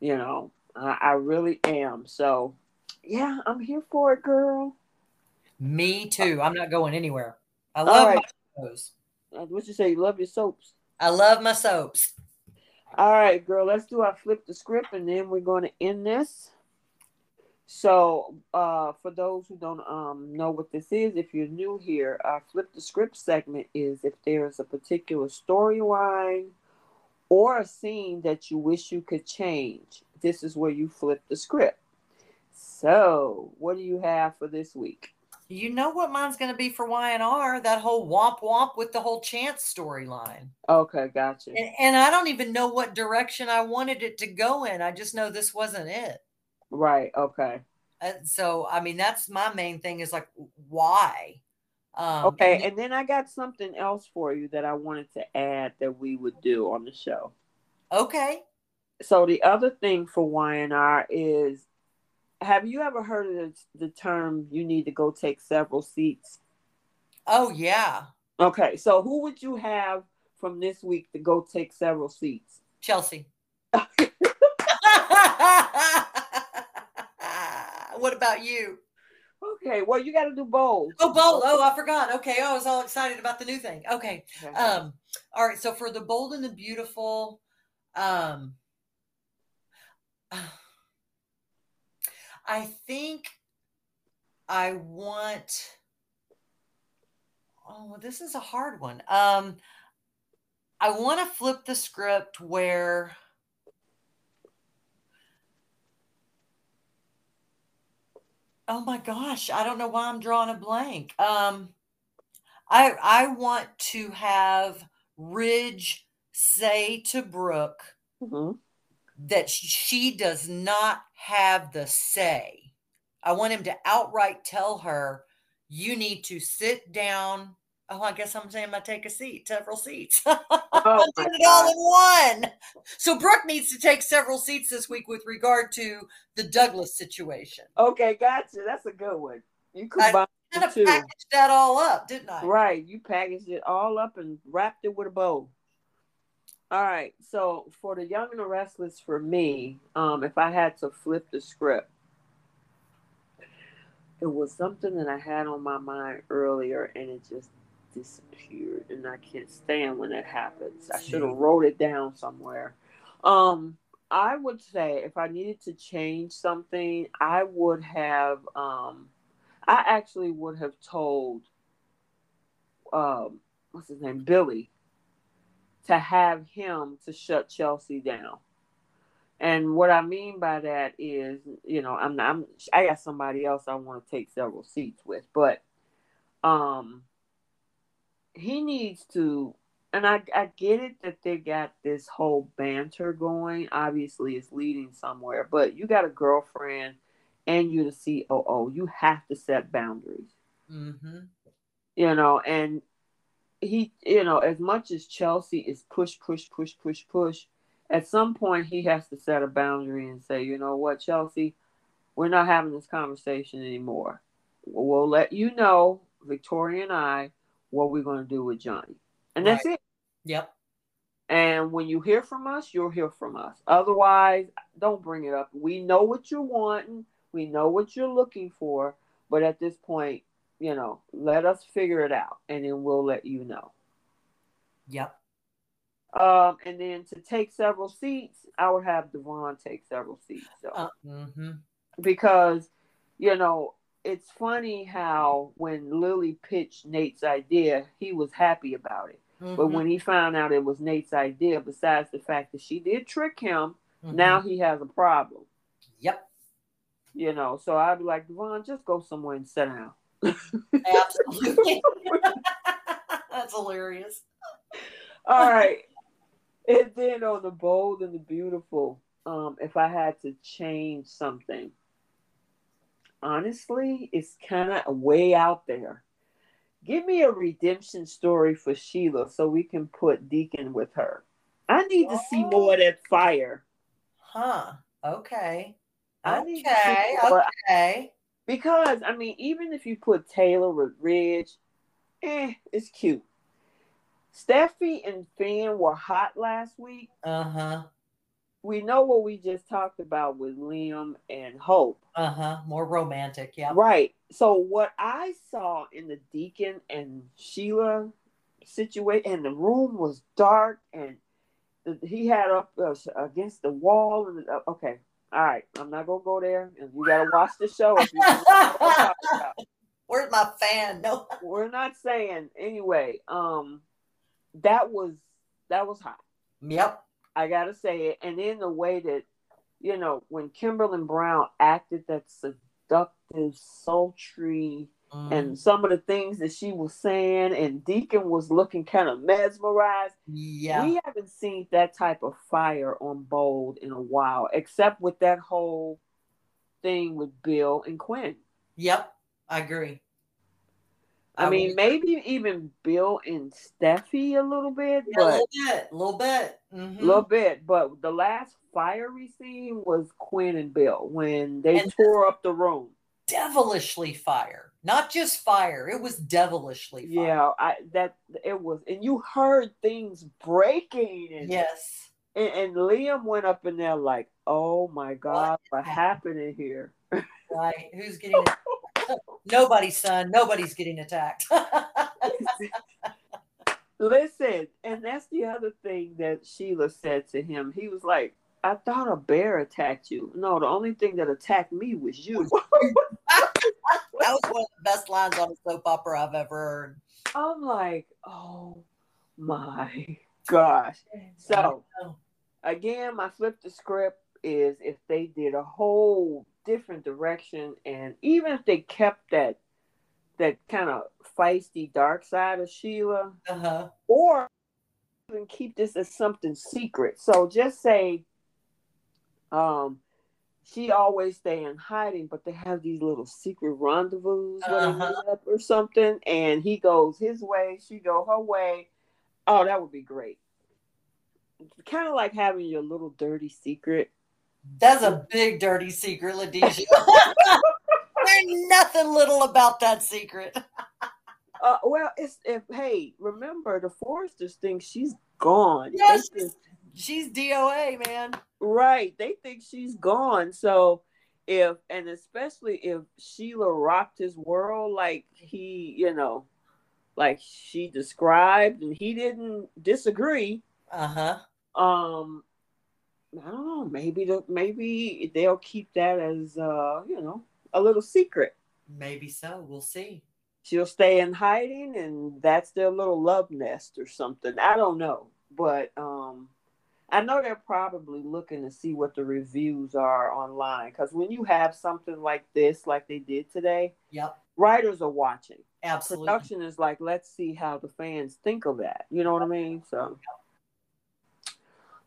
You know, I, I really am. So. Yeah, I'm here for it, girl. Me too. I'm not going anywhere. I love right. my soaps. What'd you say? You love your soaps? I love my soaps. All right, girl. Let's do our flip the script, and then we're going to end this. So uh, for those who don't um, know what this is, if you're new here, our flip the script segment is if there is a particular storyline or a scene that you wish you could change, this is where you flip the script. So, what do you have for this week? You know what mine's going to be for Y and R, that whole womp womp with the whole Chance storyline. Okay, gotcha. And, and I don't even know what direction I wanted it to go in. I just know this wasn't it. Right, okay. Uh, so, I mean, that's my main thing is like, why? Um, okay, and then, and then I got something else for you that I wanted to add that we would do on the show. Okay. So, the other thing for Y and R is, have you ever heard of the, the term, you need to go take several seats? Oh, yeah. Okay. So who would you have from this week to go take several seats? Chelsea. What about you? Okay. Well, you got to do bold. Oh, bold. Oh, I forgot. Okay. Oh, I was all excited about the new thing. Okay. okay. Um. All right. So for The Bold and the Beautiful, um, I think I want, oh, this is a hard one. Um, I want to flip the script where oh my gosh, I don't know why I'm drawing a blank. Um, I I want to have Ridge say to Brooke mm-hmm. that she does not have the say. I want him to outright tell her, you need to sit down. Oh, I guess I'm saying I take a seat, several seats. Oh I'm doing it all in one. So Brooke needs to take several seats this week with regard to the Douglas situation. Okay, gotcha. That's a good one. You combined I kind of two. Packaged that all up, didn't I? Right. You packaged it all up and wrapped it with a bow. All right, so for The Young and the Restless, for me, um, if I had to flip the script, it was something that I had on my mind earlier, and it just disappeared, and I can't stand when that happens. I should have wrote it down somewhere. Um, I would say if I needed to change something, I would have, um, I actually would have told, um, what's his name, Billy, to have him to shut Chelsea down And what I mean by that is, you know, I'm, I'm I got somebody else I want to take several seats with, but um, he needs to. And I, I get it that they got this whole banter going. Obviously, it's leading somewhere. But you got a girlfriend and you're the C O O. You have to set boundaries. Mm-hmm. You know, and he, you know, as much as Chelsea is push, push, push, push, push, at some point he has to set a boundary and say, you know what, Chelsea, we're not having this conversation anymore. We'll let you know, Victoria and I, what we're going to do with Johnny. And that's right. It. Yep. And when you hear from us, you'll hear from us. Otherwise, don't bring it up. We know what you're wanting. We know what you're looking for. But at this point, you know, let us figure it out. And then we'll let you know. Yep. Um, and then to take several seats, I would have Devon take several seats. So. Uh, mm-hmm. Because, you know, it's funny how when Lily pitched Nate's idea, he was happy about it. Mm-hmm. But when he found out it was Nate's idea, besides the fact that she did trick him, mm-hmm. now he has a problem. Yep. You know, so I'd be like, Devon, just go somewhere and sit down. Absolutely. That's hilarious. All right. And then on The Bold and the Beautiful, um, if I had to change something, honestly, it's kind of way out there. Give me a redemption story for Sheila so we can put Deacon with her. I need oh. to see more of that fire. Huh. Okay. I need okay. To more, okay. Because, I mean, even if you put Taylor with Ridge, eh, it's cute. Steffi and Finn were hot last week. Uh-huh. We know what we just talked about with Liam and Hope. Uh-huh. More romantic, yeah. Right. So what I saw in the Deacon and Sheila situation, and the room was dark, and he had up uh, against the wall. And uh, okay. All right. I'm not going to go there. And you got to watch the show. If you about. Where's my fan? No. We're not saying. Anyway, um, that was, that was hot. Yep. I got to say it. And in the way that, you know, when Kimberly Brown acted that seductive, sultry, mm. and some of the things that she was saying, and Deacon was looking kind of mesmerized. Yeah. We haven't seen that type of fire on Bold in a while, except with that whole thing with Bill and Quinn. Yep. I agree. I, I mean, would. Maybe even Bill and Steffi a little bit. Yeah, but a little bit. A little bit. Mm-hmm. little bit. But the last fiery scene was Quinn and Bill when they and tore up the room. Devilishly fire. Not just fire. It was devilishly fire. Yeah, I, that it was. And you heard things breaking. And, yes. And, and Liam went up in there like, oh, my God, what, what happened in here? Right. Who's getting it? Nobody's son. Nobody's getting attacked. Listen, and that's the other thing that Sheila said to him. He was like, I thought a bear attacked you. No, the only thing that attacked me was you. That was one of the best lines on a soap opera I've ever heard. I'm like, oh my gosh. So again, my flip the script is if they did a whole different direction, and even if they kept that that kind of feisty dark side of Sheila, uh-huh. or even keep this as something secret. So just say um she always stay in hiding, but they have these little secret rendezvous uh-huh. or something, and he goes his way, she go her way. Oh, that would be great. Kind of like having your little dirty secret. That's a big dirty secret, Ladisha. There's nothing little about that secret. uh, well, it's if hey, remember the Forresters think she's gone. Yes, yeah, she's, she's D O A, man. Right, they think she's gone. So if and especially if Sheila rocked his world like he, you know, like she described, and he didn't disagree. Uh huh. Um. I don't know. Maybe the, maybe they'll keep that as uh, you know, a little secret. Maybe so. We'll see. She'll stay in hiding, and that's their little love nest or something. I don't know, but um, I know they're probably looking to see what the reviews are online, because when you have something like this, like they did today, yep, writers are watching. Absolutely. Production is like, let's see how the fans think of that. You know what I mean? So,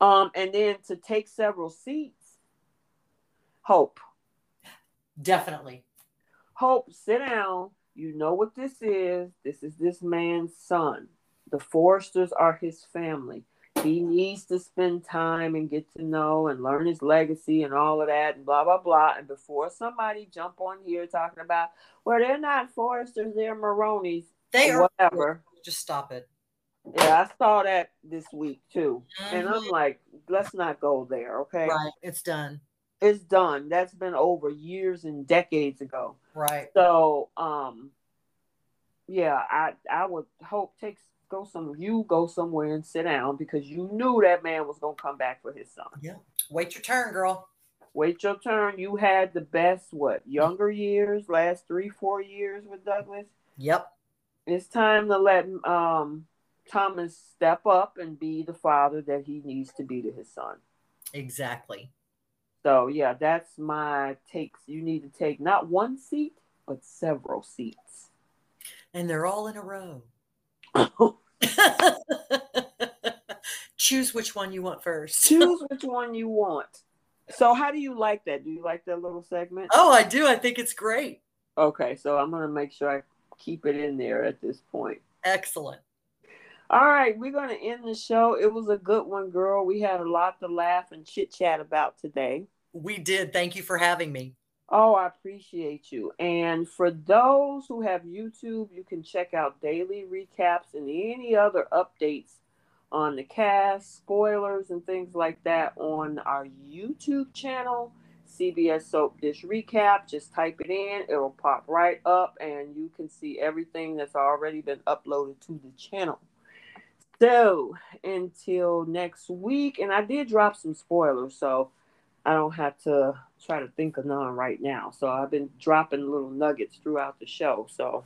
um, and then to take several seats, Hope. Definitely. Hope, sit down. You know what this is. This is this man's son. The Forresters are his family. He needs to spend time and get to know and learn his legacy and all of that and blah, blah, blah. And before somebody jump on here talking about, well, they're not Forresters, they're Maronis. They are. Whatever. Just stop it. Yeah, I saw that this week too. Mm-hmm. And I'm like, let's not go there, okay? Right. It's done. It's done. That's been over years and decades ago. Right. So, um, yeah, I, I would hope takes Go some you go somewhere and sit down, because you knew that man was gonna come back for his son. Yeah. Wait your turn, girl. Wait your turn. You had the best what younger years, last three, four years with Douglas. Yep. It's time to let um Thomas step up and be the father that he needs to be to his son. Exactly. So yeah, that's my takes. You need to take not one seat, but several seats. And they're all in a row. Choose which one you want first. Choose which one you want. So how do you like that? Do you like that little segment? Oh, I do. I think it's great. Okay, so I'm going to make sure I keep it in there at this point. Excellent. All right, we're going to end the show. It was a good one, girl. We had a lot to laugh and chit-chat about today. We did. Thank you for having me. Oh, I appreciate you. And for those who have YouTube, you can check out daily recaps and any other updates on the cast, spoilers, and things like that on our YouTube channel, C B S Soap Dish Recap. Just type it in. It'll pop right up, and you can see everything that's already been uploaded to the channel. So until next week, and I did drop some spoilers, so I don't have to try to think of none right now. So I've been dropping little nuggets throughout the show. So,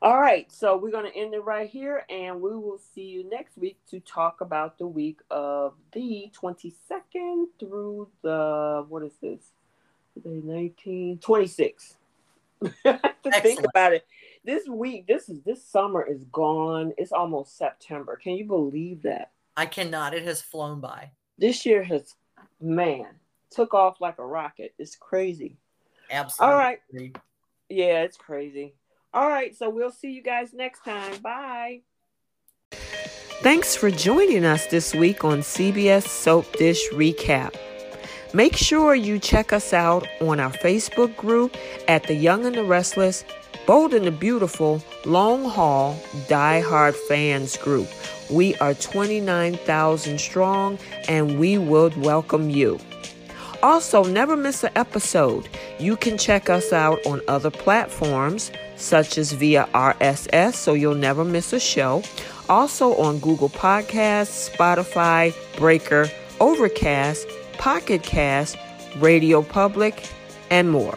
all right. So we're going to end it right here, and we will see you next week to talk about the week of the twenty-second through the, what is this? Today, nineteen, twenty-six. I have to think about it. This week, this is, this summer is gone. It's almost September. Can you believe that? I cannot. It has flown by. This year has, man, took off like a rocket. It's crazy. Absolutely. All right. Yeah, it's crazy. All right. So we'll see you guys next time. Bye. Thanks for joining us this week on C B S Soap Dish Recap. Make sure you check us out on our Facebook group at The Young and the Restless, Bold and the Beautiful, Long Haul, Die Hard Fans Group. We are twenty-nine thousand strong, and we would welcome you. Also, never miss an episode. You can check us out on other platforms, such as via R S S, so you'll never miss a show. Also on Google Podcasts, Spotify, Breaker, Overcast, Pocket Cast, Radio Public, and more.